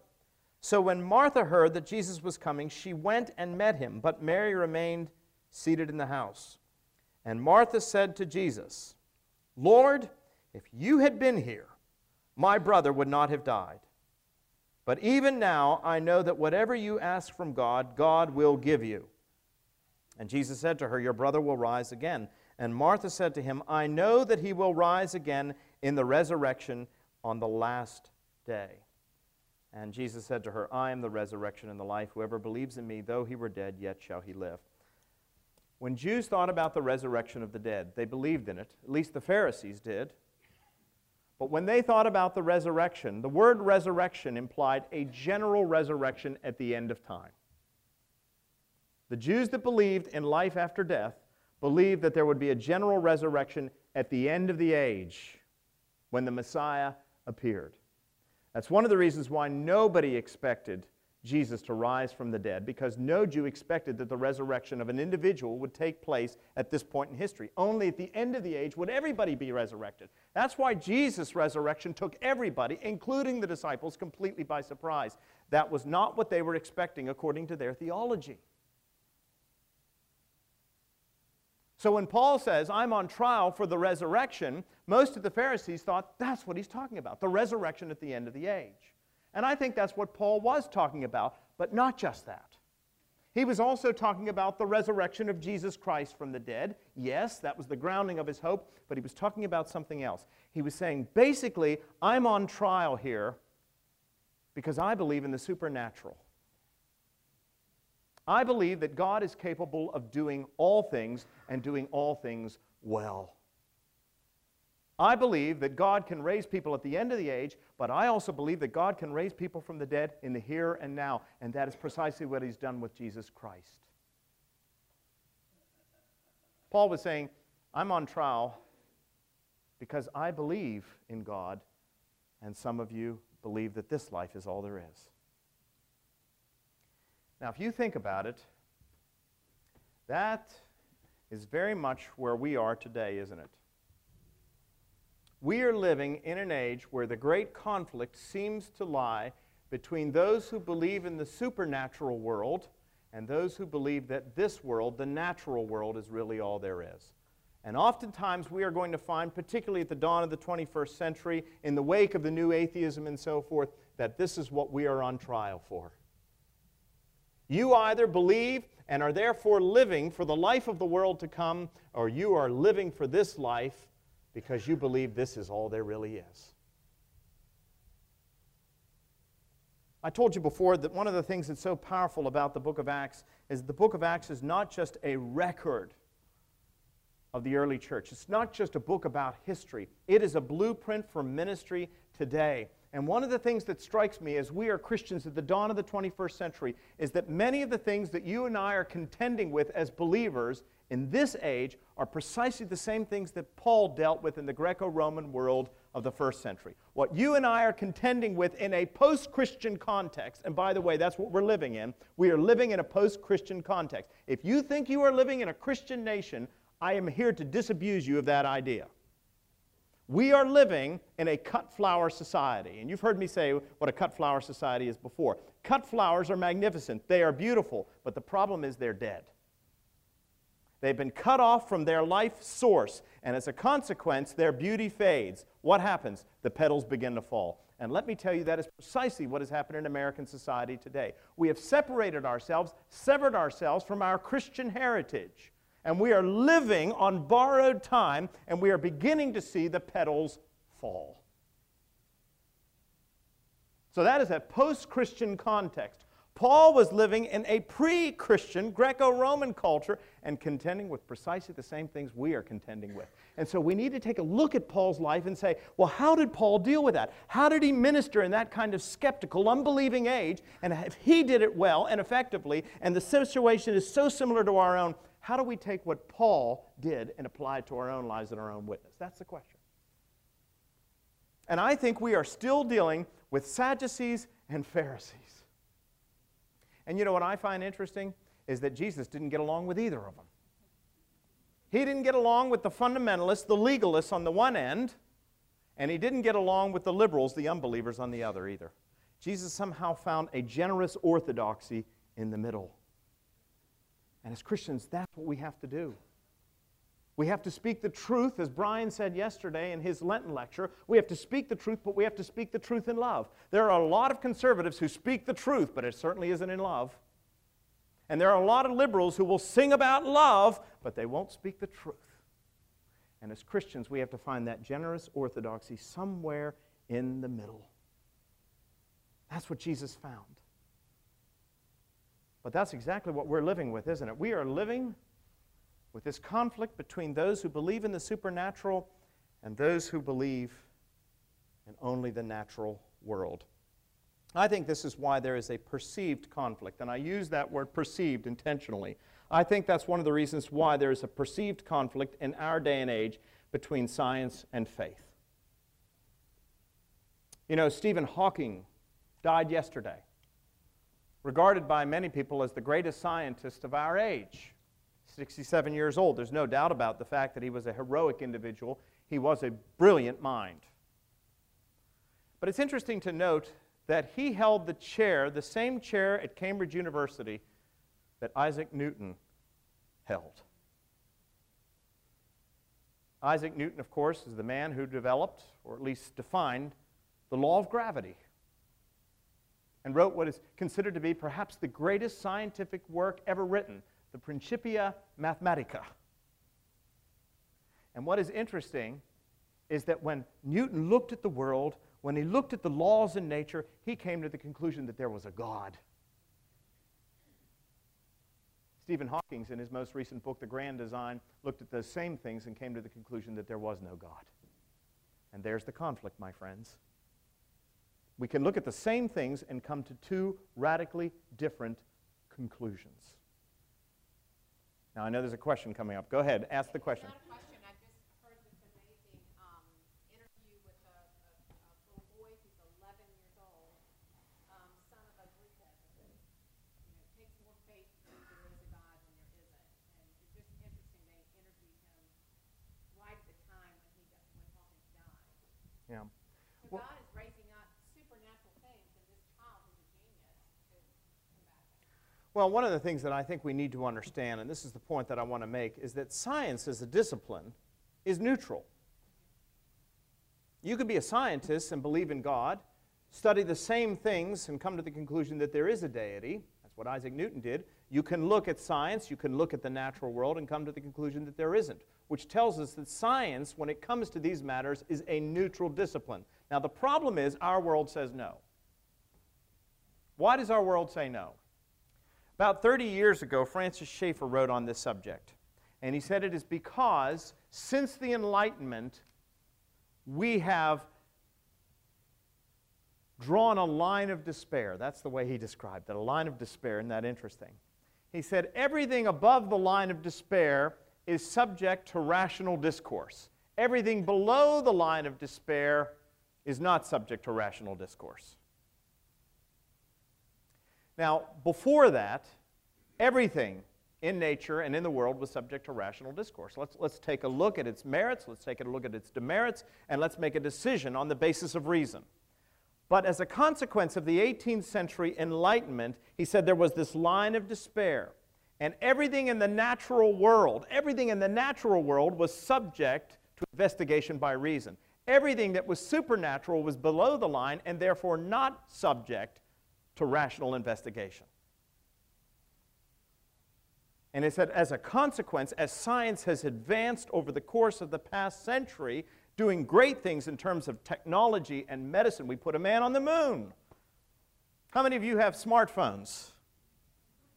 So when Martha heard that Jesus was coming, she went and met him. But Mary remained seated in the house. And Martha said to Jesus, Lord, if you had been here, my brother would not have died. But even now I know that whatever you ask from God, God will give you. And Jesus said to her, your brother will rise again. And Martha said to him, I know that he will rise again in the resurrection on the last day. And Jesus said to her, I am the resurrection and the life. Whoever believes in me, though he were dead, yet shall he live. When Jews thought about the resurrection of the dead, they believed in it, at least the Pharisees did. But when they thought about the resurrection, the word resurrection implied a general resurrection at the end of time. The Jews that believed in life after death believed that there would be a general resurrection at the end of the age when the Messiah appeared. That's one of the reasons why nobody expected Jesus to rise from the dead, because no Jew expected that the resurrection of an individual would take place at this point in history. Only at the end of the age would everybody be resurrected. That's why Jesus' resurrection took everybody, including the disciples, completely by surprise. That was not what they were expecting according to their theology. So when Paul says, I'm on trial for the resurrection, most of the Pharisees thought that's what he's talking about, the resurrection at the end of the age. And I think that's what Paul was talking about, but not just that. He was also talking about the resurrection of Jesus Christ from the dead. Yes, that was the grounding of his hope, but he was talking about something else. He was saying, basically, I'm on trial here because I believe in the supernatural. I believe that God is capable of doing all things and doing all things well. I believe that God can raise people at the end of the age, but I also believe that God can raise people from the dead in the here and now, and that is precisely what he's done with Jesus Christ. Paul was saying, I'm on trial because I believe in God, and some of you believe that this life is all there is. Now, if you think about it, that is very much where we are today, isn't it? We are living in an age where the great conflict seems to lie between those who believe in the supernatural world and those who believe that this world, the natural world, is really all there is. And oftentimes we are going to find, particularly at the dawn of the twenty-first century, in the wake of the new atheism and so forth, that this is what we are on trial for. You either believe and are therefore living for the life of the world to come, or you are living for this life because you believe this is all there really is. I told you before that one of the things that's so powerful about the book of Acts is the book of Acts is not just a record of the early church. It's not just a book about history. It is a blueprint for ministry today. And one of the things that strikes me as we are Christians at the dawn of the twenty-first century is that many of the things that you and I are contending with as believers in this age are precisely the same things that Paul dealt with in the Greco-Roman world of the first century. What you and I are contending with in a post-Christian context, and by the way, that's what we're living in. We are living in a post-Christian context. If you think you are living in a Christian nation, I am here to disabuse you of that idea. We are living in a cut-flower society, and you've heard me say what a cut-flower society is before. Cut flowers are magnificent, they are beautiful, but the problem is they're dead. They've been cut off from their life source, and as a consequence, their beauty fades. What happens? The petals begin to fall. And let me tell you, that is precisely what has happened in American society today. We have separated ourselves, severed ourselves from our Christian heritage. And we are living on borrowed time, and we are beginning to see the petals fall. So that is a post-Christian context. Paul was living in a pre-Christian Greco-Roman culture and contending with precisely the same things we are contending with. And so we need to take a look at Paul's life and say, well, how did Paul deal with that? How did he minister in that kind of skeptical, unbelieving age? And if he did it well and effectively, and the situation is so similar to our own, how do we take what Paul did and apply it to our own lives and our own witness? That's the question. And I think we are still dealing with Sadducees and Pharisees. And you know what I find interesting is that Jesus didn't get along with either of them. He didn't get along with the fundamentalists, the legalists on the one end, and he didn't get along with the liberals, the unbelievers on the other either. Jesus somehow found a generous orthodoxy in the middle. And as Christians, that's what we have to do. We have to speak the truth, as Brian said yesterday in his Lenten lecture. We have to speak the truth, but we have to speak the truth in love. There are a lot of conservatives who speak the truth, but it certainly isn't in love. And there are a lot of liberals who will sing about love, but they won't speak the truth. And as Christians, we have to find that generous orthodoxy somewhere in the middle. That's what Jesus found. But that's exactly what we're living with, isn't it? We are living with this conflict between those who believe in the supernatural and those who believe in only the natural world. I think this is why there is a perceived conflict, and I use that word perceived intentionally. I think that's one of the reasons why there is a perceived conflict in our day and age between science and faith. You know, Stephen Hawking died yesterday. regarded by many people as the greatest scientist of our age, sixty-seven years old. There's no doubt about the fact that he was a heroic individual. He was a brilliant mind. But it's interesting to note that he held the chair, the same chair at Cambridge University that Isaac Newton held. Isaac Newton, of course, is the man who developed, or at least defined, the law of gravity, and wrote what is considered to be perhaps the greatest scientific work ever written, the Principia Mathematica. And what is interesting is that when Newton looked at the world, when he looked at the laws in nature, he came to the conclusion that there was a God. Stephen Hawking, in his most recent book, The Grand Design, looked at those same things and came to the conclusion that there was no God. And there's the conflict, my friends. We can look at the same things and come to two radically different conclusions. Now, I know there's a question coming up. Go ahead, ask the question. Well, one of the things that I think we need to understand, and this is the point that I want to make, is that science as a discipline is neutral. You could be a scientist and believe in God, study the same things and come to the conclusion that there is a deity. That's what Isaac Newton did. You can look at science, you can look at the natural world and come to the conclusion that there isn't, which tells us that science, when it comes to these matters, is a neutral discipline. Now, the problem is our world says no. Why does our world say no? About thirty years ago, Francis Schaeffer wrote on this subject, and he said it is because since the Enlightenment, we have drawn a line of despair. That's the way he described it, a line of despair. Isn't that interesting? He said everything above the line of despair is subject to rational discourse. Everything below the line of despair is not subject to rational discourse. Now, before that, everything in nature and in the world was subject to rational discourse. Let's, let's take a look at its merits, let's take a look at its demerits, and let's make a decision on the basis of reason. But as a consequence of the eighteenth century Enlightenment, he said there was this line of despair, and everything in the natural world, everything in the natural world was subject to investigation by reason. Everything that was supernatural was below the line and therefore not subject to rational investigation. And it said, as a consequence, as science has advanced over the course of the past century, doing great things in terms of technology and medicine, we put a man on the moon. How many of you have smartphones?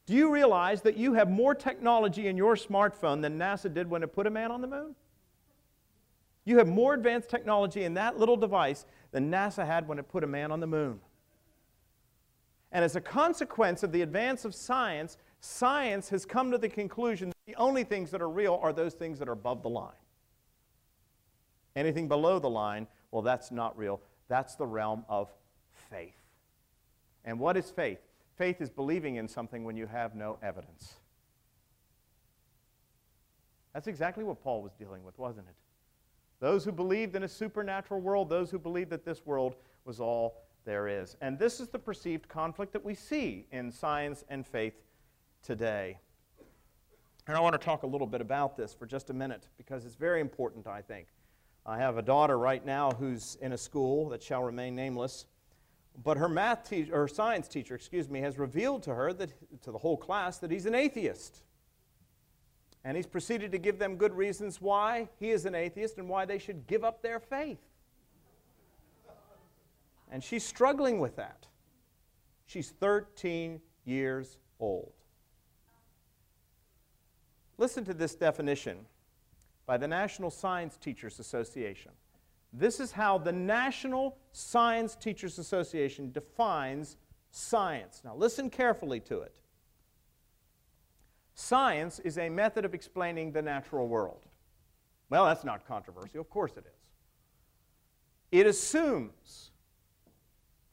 Do you realize that you have more technology in your smartphone than NASA did when it put a man on the moon? You have more advanced technology in that little device than NASA had when it put a man on the moon. And as a consequence of the advance of science, science has come to the conclusion that the only things that are real are those things that are above the line. Anything below the line, well, that's not real. That's the realm of faith. And what is faith? Faith is believing in something when you have no evidence. That's exactly what Paul was dealing with, wasn't it? Those who believed in a supernatural world, those who believed that this world was all there is. And this is the perceived conflict that we see in science and faith today. And I want to talk a little bit about this for just a minute because it's very important, I think. I have a daughter right now who's in a school that shall remain nameless, but her math teacher, or science teacher, excuse me, has revealed to her, that, to the whole class, that he's an atheist. And he's proceeded to give them good reasons why he is an atheist and why they should give up their faith. And she's struggling with that. She's thirteen years old. Listen to this definition by the National Science Teachers Association. This is how the National Science Teachers Association defines science. Now listen carefully to it. Science is a method of explaining the natural world. Well, that's not controversial. Of course it is. It assumes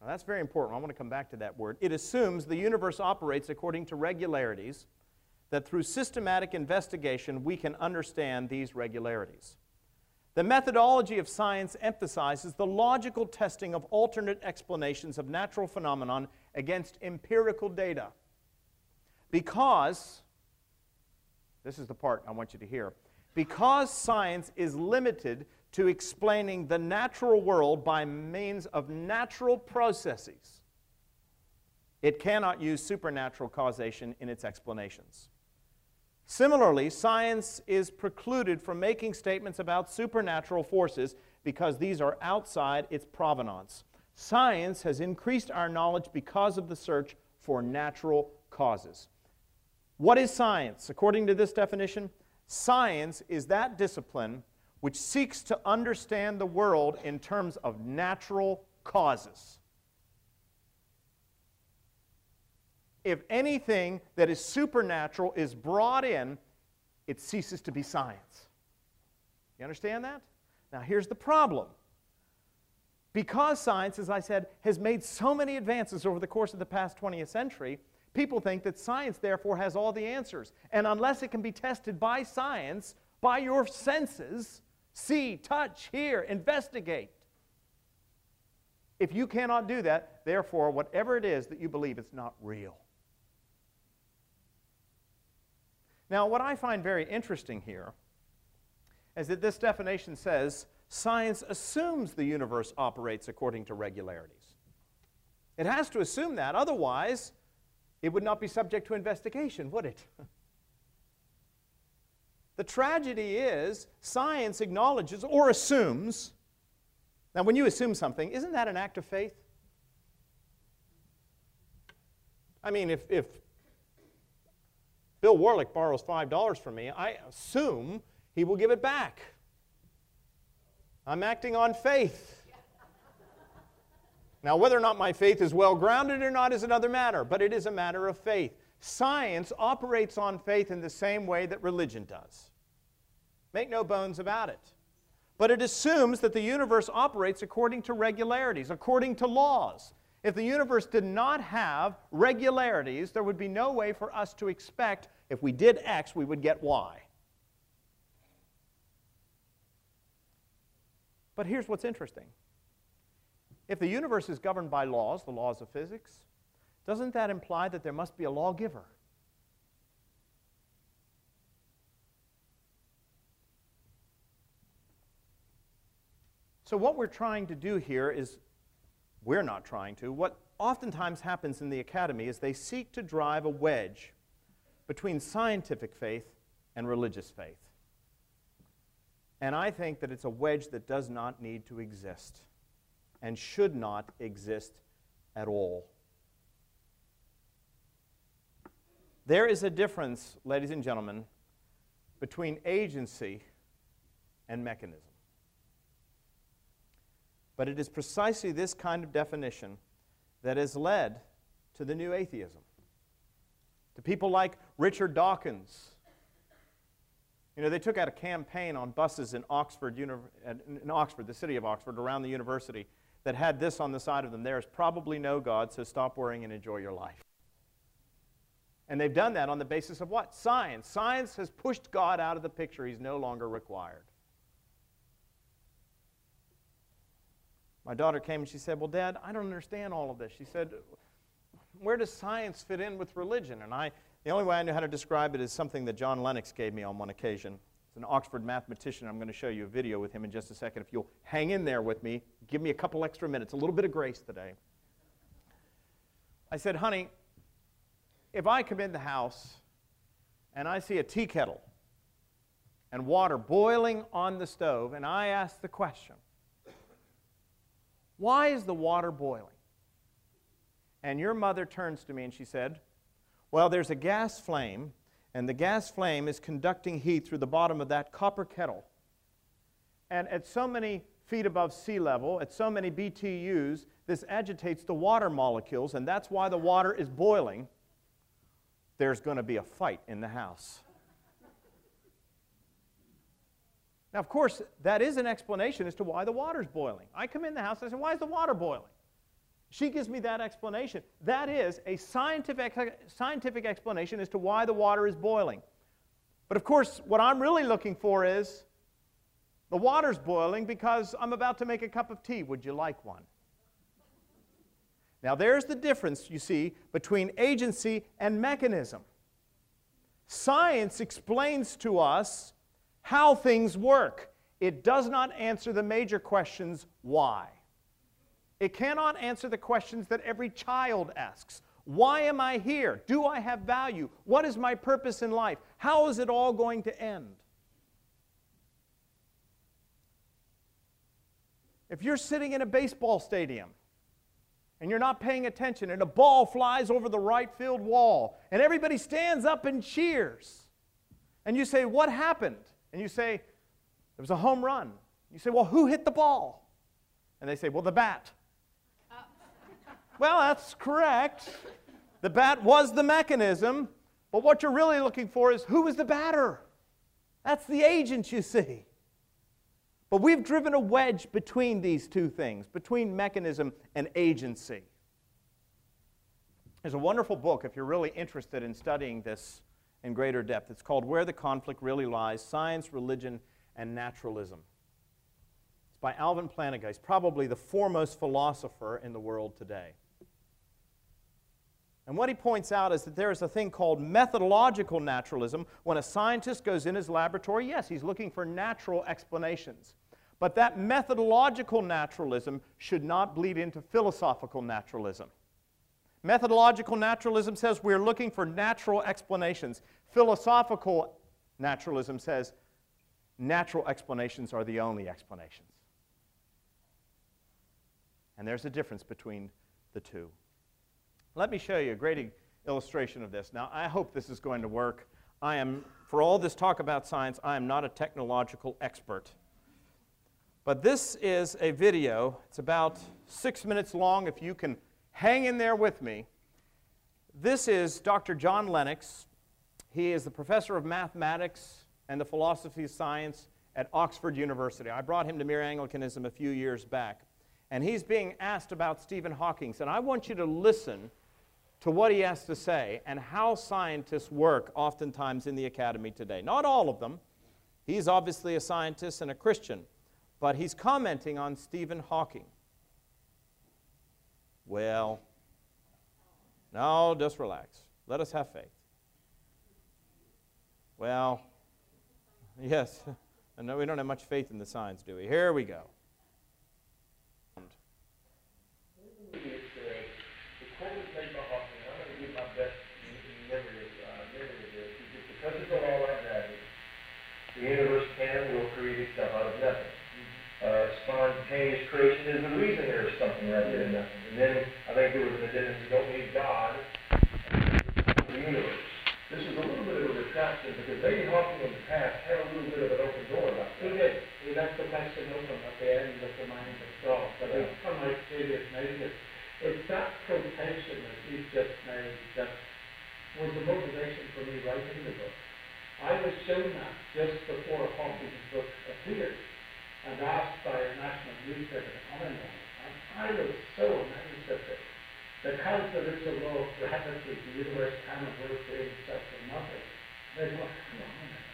Now, that's very important. I want to come back to that word. It assumes the universe operates according to regularities, that through systematic investigation we can understand these regularities. The methodology of science emphasizes the logical testing of alternate explanations of natural phenomenon against empirical data. Because, this is the part I want you to hear, because science is limited to explaining the natural world by means of natural processes, it cannot use supernatural causation in its explanations. Similarly, science is precluded from making statements about supernatural forces because these are outside its provenance. Science has increased our knowledge because of the search for natural causes. What is science? According to this definition, science is that discipline which seeks to understand the world in terms of natural causes. If anything that is supernatural is brought in, it ceases to be science. You understand that? Now here's the problem. Because science, as I said, has made so many advances over the course of the past twentieth century, people think that science therefore has all the answers. And unless it can be tested by science, by your senses, see, touch, hear, investigate, if you cannot do that, therefore whatever it is that you believe, it's not real. Now, what I find very interesting here is that this definition says science assumes the universe operates according to regularities. It has to assume that, otherwise it would not be subject to investigation, would it? The tragedy is science acknowledges or assumes. Now, when you assume something, isn't that an act of faith? I mean, if, if Bill Warlick borrows five dollars from me, I assume he will give it back. I'm acting on faith. Now, whether or not my faith is well-grounded or not is another matter, but it is a matter of faith. Science operates on faith in the same way that religion does. Make no bones about it. But it assumes that the universe operates according to regularities, according to laws. If the universe did not have regularities, there would be no way for us to expect if we did X, we would get Y. But here's what's interesting. If the universe is governed by laws, the laws of physics, doesn't that imply that there must be a lawgiver? So what we're trying to do here is, we're not trying to, what oftentimes happens in the academy is they seek to drive a wedge between scientific faith and religious faith. And I think that it's a wedge that does not need to exist and should not exist at all. There is a difference, ladies and gentlemen, between agency and mechanism. But it is precisely this kind of definition that has led to the new atheism, to people like Richard Dawkins. You know, they took out a campaign on buses in Oxford, in Oxford, the city of Oxford, around the university, that had this on the side of them: there is probably no God, so stop worrying and enjoy your life. And they've done that on the basis of what? Science. Science has pushed God out of the picture. He's no longer required. My daughter came and she said, well, Dad, I don't understand all of this. She said, where does science fit in with religion? And I, the only way I knew how to describe it is something that John Lennox gave me on one occasion. He's an Oxford mathematician. I'm going to show you a video with him in just a second. If you'll hang in there with me, give me a couple extra minutes, a little bit of grace today. I said, honey, if I come in the house and I see a tea kettle and water boiling on the stove and I ask the question, why is the water boiling? And your mother turns to me and she said, well, there's a gas flame, and the gas flame is conducting heat through the bottom of that copper kettle. And at so many feet above sea level, at so many B T Us, this agitates the water molecules, and that's why the water is boiling. There's going to be a fight in the house. Now, of course, that is an explanation as to why the water's boiling. I come in the house and I say, why is the water boiling? She gives me that explanation. That is a scientific, scientific explanation as to why the water is boiling. But of course, what I'm really looking for is, the water's boiling because I'm about to make a cup of tea. Would you like one? Now there's the difference, you see, between agency and mechanism. Science explains to us how things work. It does not answer the major questions, why? It cannot answer the questions that every child asks. Why am I here? Do I have value? What is my purpose in life? How is it all going to end? If you're sitting in a baseball stadium and you're not paying attention and a ball flies over the right field wall and everybody stands up and cheers and you say, what happened? And you say, there was a home run. You say, well, who hit the ball? And they say, well, the bat. Uh. Well, that's correct. The bat was the mechanism, but what you're really looking for is who was the batter? That's the agent, you see. But we've driven a wedge between these two things, between mechanism and agency. There's a wonderful book, if you're really interested in studying this in greater depth. It's called Where the Conflict Really Lies, Science, Religion, and Naturalism. It's by Alvin Plantinga. He's probably the foremost philosopher in the world today. And what he points out is that there is a thing called methodological naturalism. When a scientist goes in his laboratory, yes, he's looking for natural explanations. But that methodological naturalism should not bleed into philosophical naturalism. Methodological naturalism says we're looking for natural explanations. Philosophical naturalism says natural explanations are the only explanations. And there's a difference between the two. Let me show you a great illustration of this. Now, I hope this is going to work. I am, for all this talk about science, I am not a technological expert. But this is a video. It's about six minutes long, if you can hang in there with me. This is Doctor John Lennox. He is the professor of mathematics and the philosophy of science at Oxford University. I brought him to Mere Anglicanism a few years back. And he's being asked about Stephen Hawking. And I want you to listen to what he has to say and how scientists work oftentimes in the academy today. Not all of them. He's obviously a scientist and a Christian, but he's commenting on Stephen Hawking. Well, no, just relax. Let us have faith. Well, yes, I know we don't have much faith in the science, do we? Here we go. The universe can and will create itself out of nothing. Uh, spontaneous creation is the reason there is something right there in nothing. And then I think there was an addendum you don't need God for the universe. This is a little bit of a retraction because they Hawking in the past had a little bit of an open door about that. They did. They left the question open at the end of the mind itself. But yeah. It's come out serious measures. It's that quotation that you just made that was the motivation for me writing the book. I was shown that just before Hawking's book appeared and asked by a national newspaper to comment on it. And I was so amazed at this. The counter-literal law of gravity, the universe can and will create itself from nothing. They go, hang on a minute.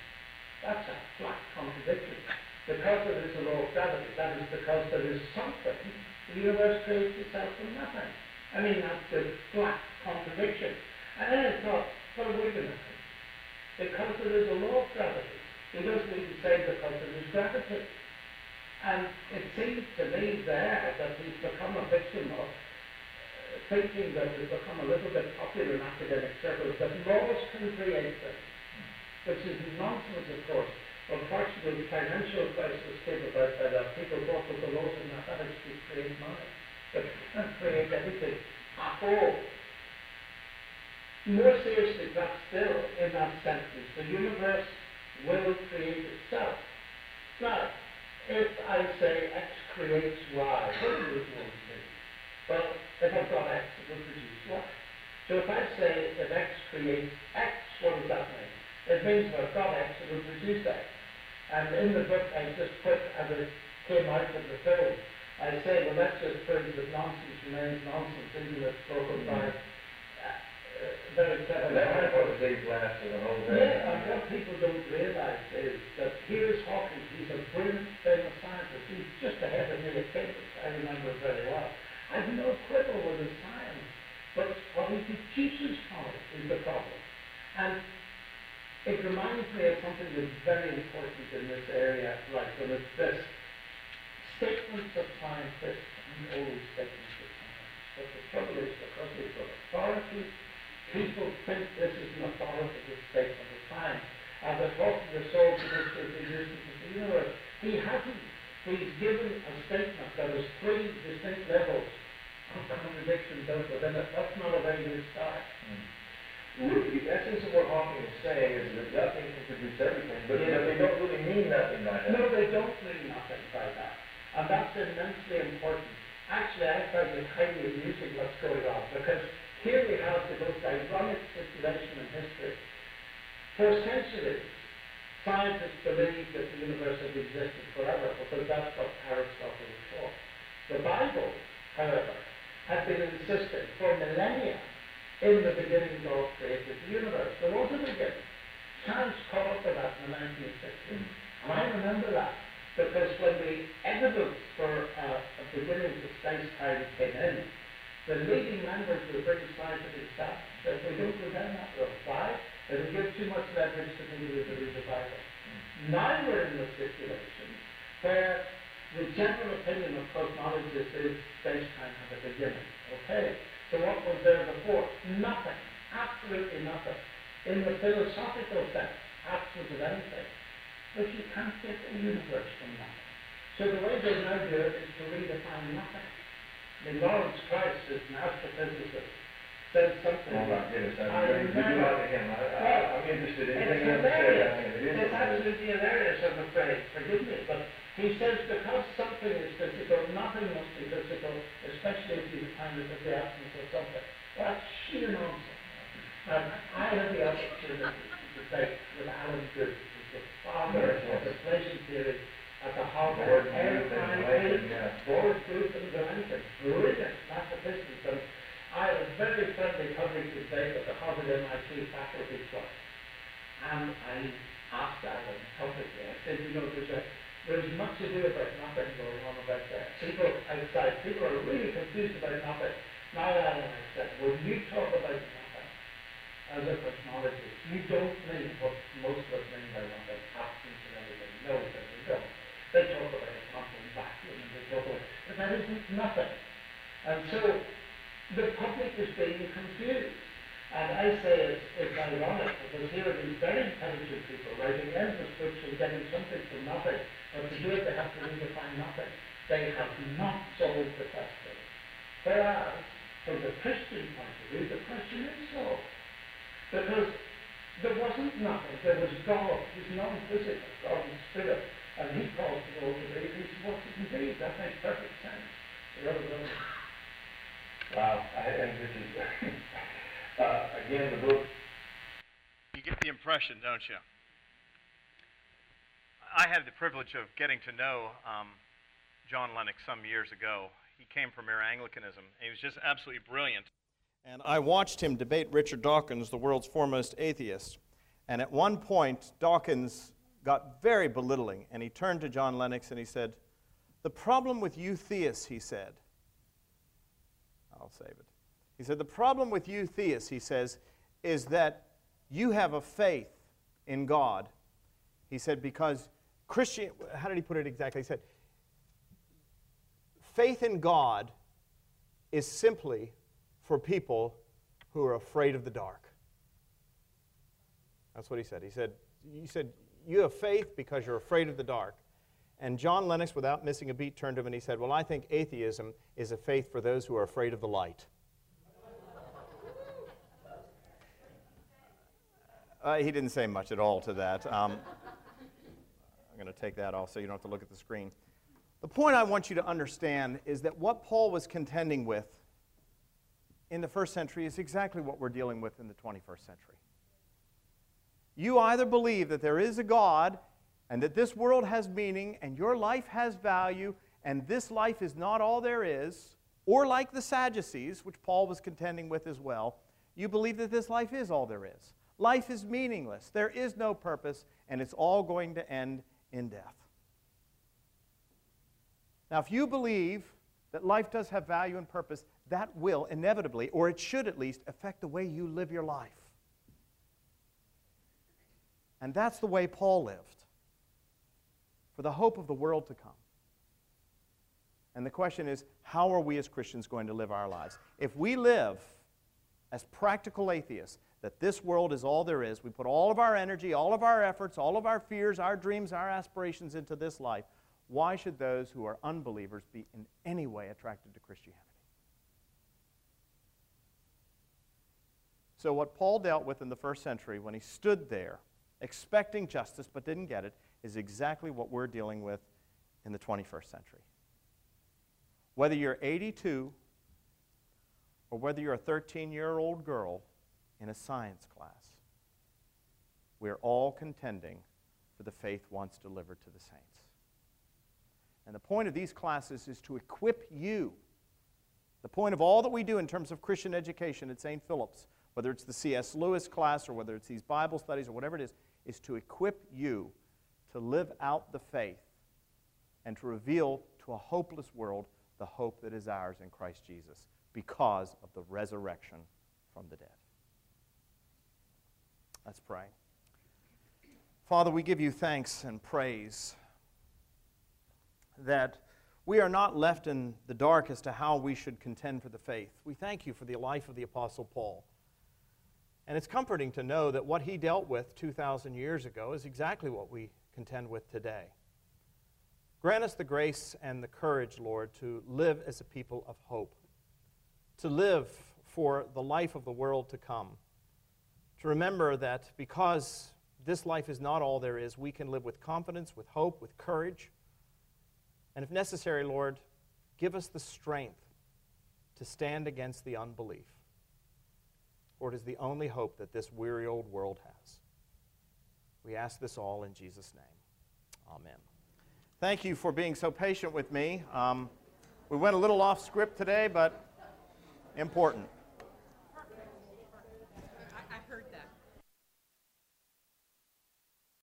That's a flat contradiction. The counter-literal law of gravity, that is because there is something, the universe creates itself from nothing. I mean, that's a flat contradiction. And then it's not, well, wait a minute. Because there is a law of gravity. It doesn't need to say because there is gravity. And it seems to me there that we've become a victim of uh, thinking that we've become a little bit popular in academic circles, that laws can create things, which is nonsense, of course. Unfortunately, the financial crisis came about by that. People thought that the laws of mathematics could create money, but it can't create anything at all. More seriously, but still, in that sentence, the universe will create itself. Now, if I say X creates Y, what do you want to do? Well, if I've got X, it will produce Y. So if I say that X creates X, what does that mean? It means if I've got X, it will produce X. And in the book, I just put, as it came out of the film, I say, well, that's just pretty much nonsense, remains nonsense, isn't it? Spoken by very seven. That's what they blasted the whole day. Yeah, and what people don't realize is that here's Hawking, he's a brilliant, famous scientist. He's just ahead of Nikola Tesla. I remember it very well. I have no quibble with his science, but what he teaches from it is the problem. And it reminds me of something that's very important in this area, like when it's this. Statements of scientists and old statements of science. But the trouble is, because it's an authority, people think this is an authoritative statement of science. And that Hawking is so convinced of the existence of the universe. He hasn't. He's given a statement that has three distinct levels of contradiction built within it. That's not a very good start. The essence of what Hawking is saying is that nothing can produce everything, but yeah. they don't really mean nothing by that. No, they don't mean nothing by that. And that's immensely important. Actually, I find it highly amusing what's going on, because here we have the most ironic situation in history. For centuries, scientists believed that the universe had existed forever, because that's what Aristotle taught. The Bible, however, had been insisting for millennia in the beginning God created the universe. There was a beginning. Science called for that in the nineteen sixties. And I remember that. Because when the evidence for uh, a beginning of space-time came in, the leading members of the British scientific staff said, we don't go down that road. Why? It would give too much leverage to people who believe the Bible. Mm-hmm. Now we're in the situation where the general opinion of cosmologists is space-time has a beginning. Okay, so what was there before? Nothing. Absolutely nothing. In the philosophical sense, absence of anything. But you can't get a universe from that. So the way they now do it is to redefine nothing. The Lawrence Christ is an astrophysicist. Says something. Oh my goodness, I mean, you do out to him. I, I, I'm interested in anything you have to say about him. It it's absolutely hilarious, I'm afraid. Forgive me. But he says because something is physical, nothing must be physical, especially if you define it as the absence of something. That's sheer nonsense. And I had the opportunity to debate with Alan Good, the father of the inflation theory at the Harvard Airline Board Group in Valencia. Brilliant mathematicians. And I had a very friendly public debate at the Harvard M I T faculty club. And I asked Alan publicly, I said, you know, there's, a, there's much to do about nothing going on about that. People outside, people are really confused about nothing. Now, Alan, I said, when you talk about as a cosmologist, you don't mean what most of us mean by one, like absence and everything. No, they don't. They talk about a constant vacuum and they talk about, but that isn't nothing. And so the public is being confused. And I say it's, it's ironic because here are these very intelligent people writing endless books and getting something from nothing. But to do it, they have to redefine nothing. They have not solved the question. Whereas, from the Christian point of view, the question is solved. Because there wasn't nothing, there was God, He's non-physical, God is spirit, and He calls it all to be, He's what it can be. That makes perfect sense. So wow, I think this is, uh, again, the book. You get the impression, don't you? I had the privilege of getting to know um, John Lennox some years ago. He came from Mere Anglicanism, and he was just absolutely brilliant. And I watched him debate Richard Dawkins, the world's foremost atheist. And at one point, Dawkins got very belittling, and he turned to John Lennox and he said, the problem with you theists, he said, I'll save it. He said, the problem with you theists, he says, is that you have a faith in God. He said, because Christian, how did he put it exactly? He said, faith in God is simply for people who are afraid of the dark. That's what he said. He said, you said, you have faith because you're afraid of the dark. And John Lennox, without missing a beat, turned to him and he said, well, I think atheism is a faith for those who are afraid of the light. Uh, he didn't say much at all to that. Um, I'm going to take that off so you don't have to look at the screen. The point I want you to understand is that what Paul was contending with in the first century is exactly what we're dealing with in the twenty-first century. You either believe that there is a God and that this world has meaning and your life has value and this life is not all there is, or like the Sadducees, which Paul was contending with as well, you believe that this life is all there is. Life is meaningless. There is no purpose, and it's all going to end in death. Now, if you believe that life does have value and purpose, that will inevitably, or it should at least, affect the way you live your life. And that's the way Paul lived, for the hope of the world to come. And the question is, how are we as Christians going to live our lives? If we live as practical atheists, that this world is all there is, we put all of our energy, all of our efforts, all of our fears, our dreams, our aspirations into this life, why should those who are unbelievers be in any way attracted to Christianity? So what Paul dealt with in the first century when he stood there expecting justice but didn't get it is exactly what we're dealing with in the twenty-first century. Whether you're eighty-two or whether you're a thirteen-year-old girl in a science class, we're all contending for the faith once delivered to the saints. And the point of these classes is to equip you. The point of all that we do in terms of Christian education at Saint Philip's, whether it's the C S Lewis class or whether it's these Bible studies or whatever it is, is to equip you to live out the faith and to reveal to a hopeless world the hope that is ours in Christ Jesus because of the resurrection from the dead. Let's pray. Father, we give you thanks and praise that we are not left in the dark as to how we should contend for the faith. We thank you for the life of the Apostle Paul. And it's comforting to know that what he dealt with two thousand years ago is exactly what we contend with today. Grant us the grace and the courage, Lord, to live as a people of hope, to live for the life of the world to come, to remember that because this life is not all there is, we can live with confidence, with hope, with courage. And if necessary, Lord, give us the strength to stand against the unbelief. For it is the only hope that this weary old world has. We ask this all in Jesus' name. Amen. Thank you for being so patient with me. Um, we went a little off script today, but important.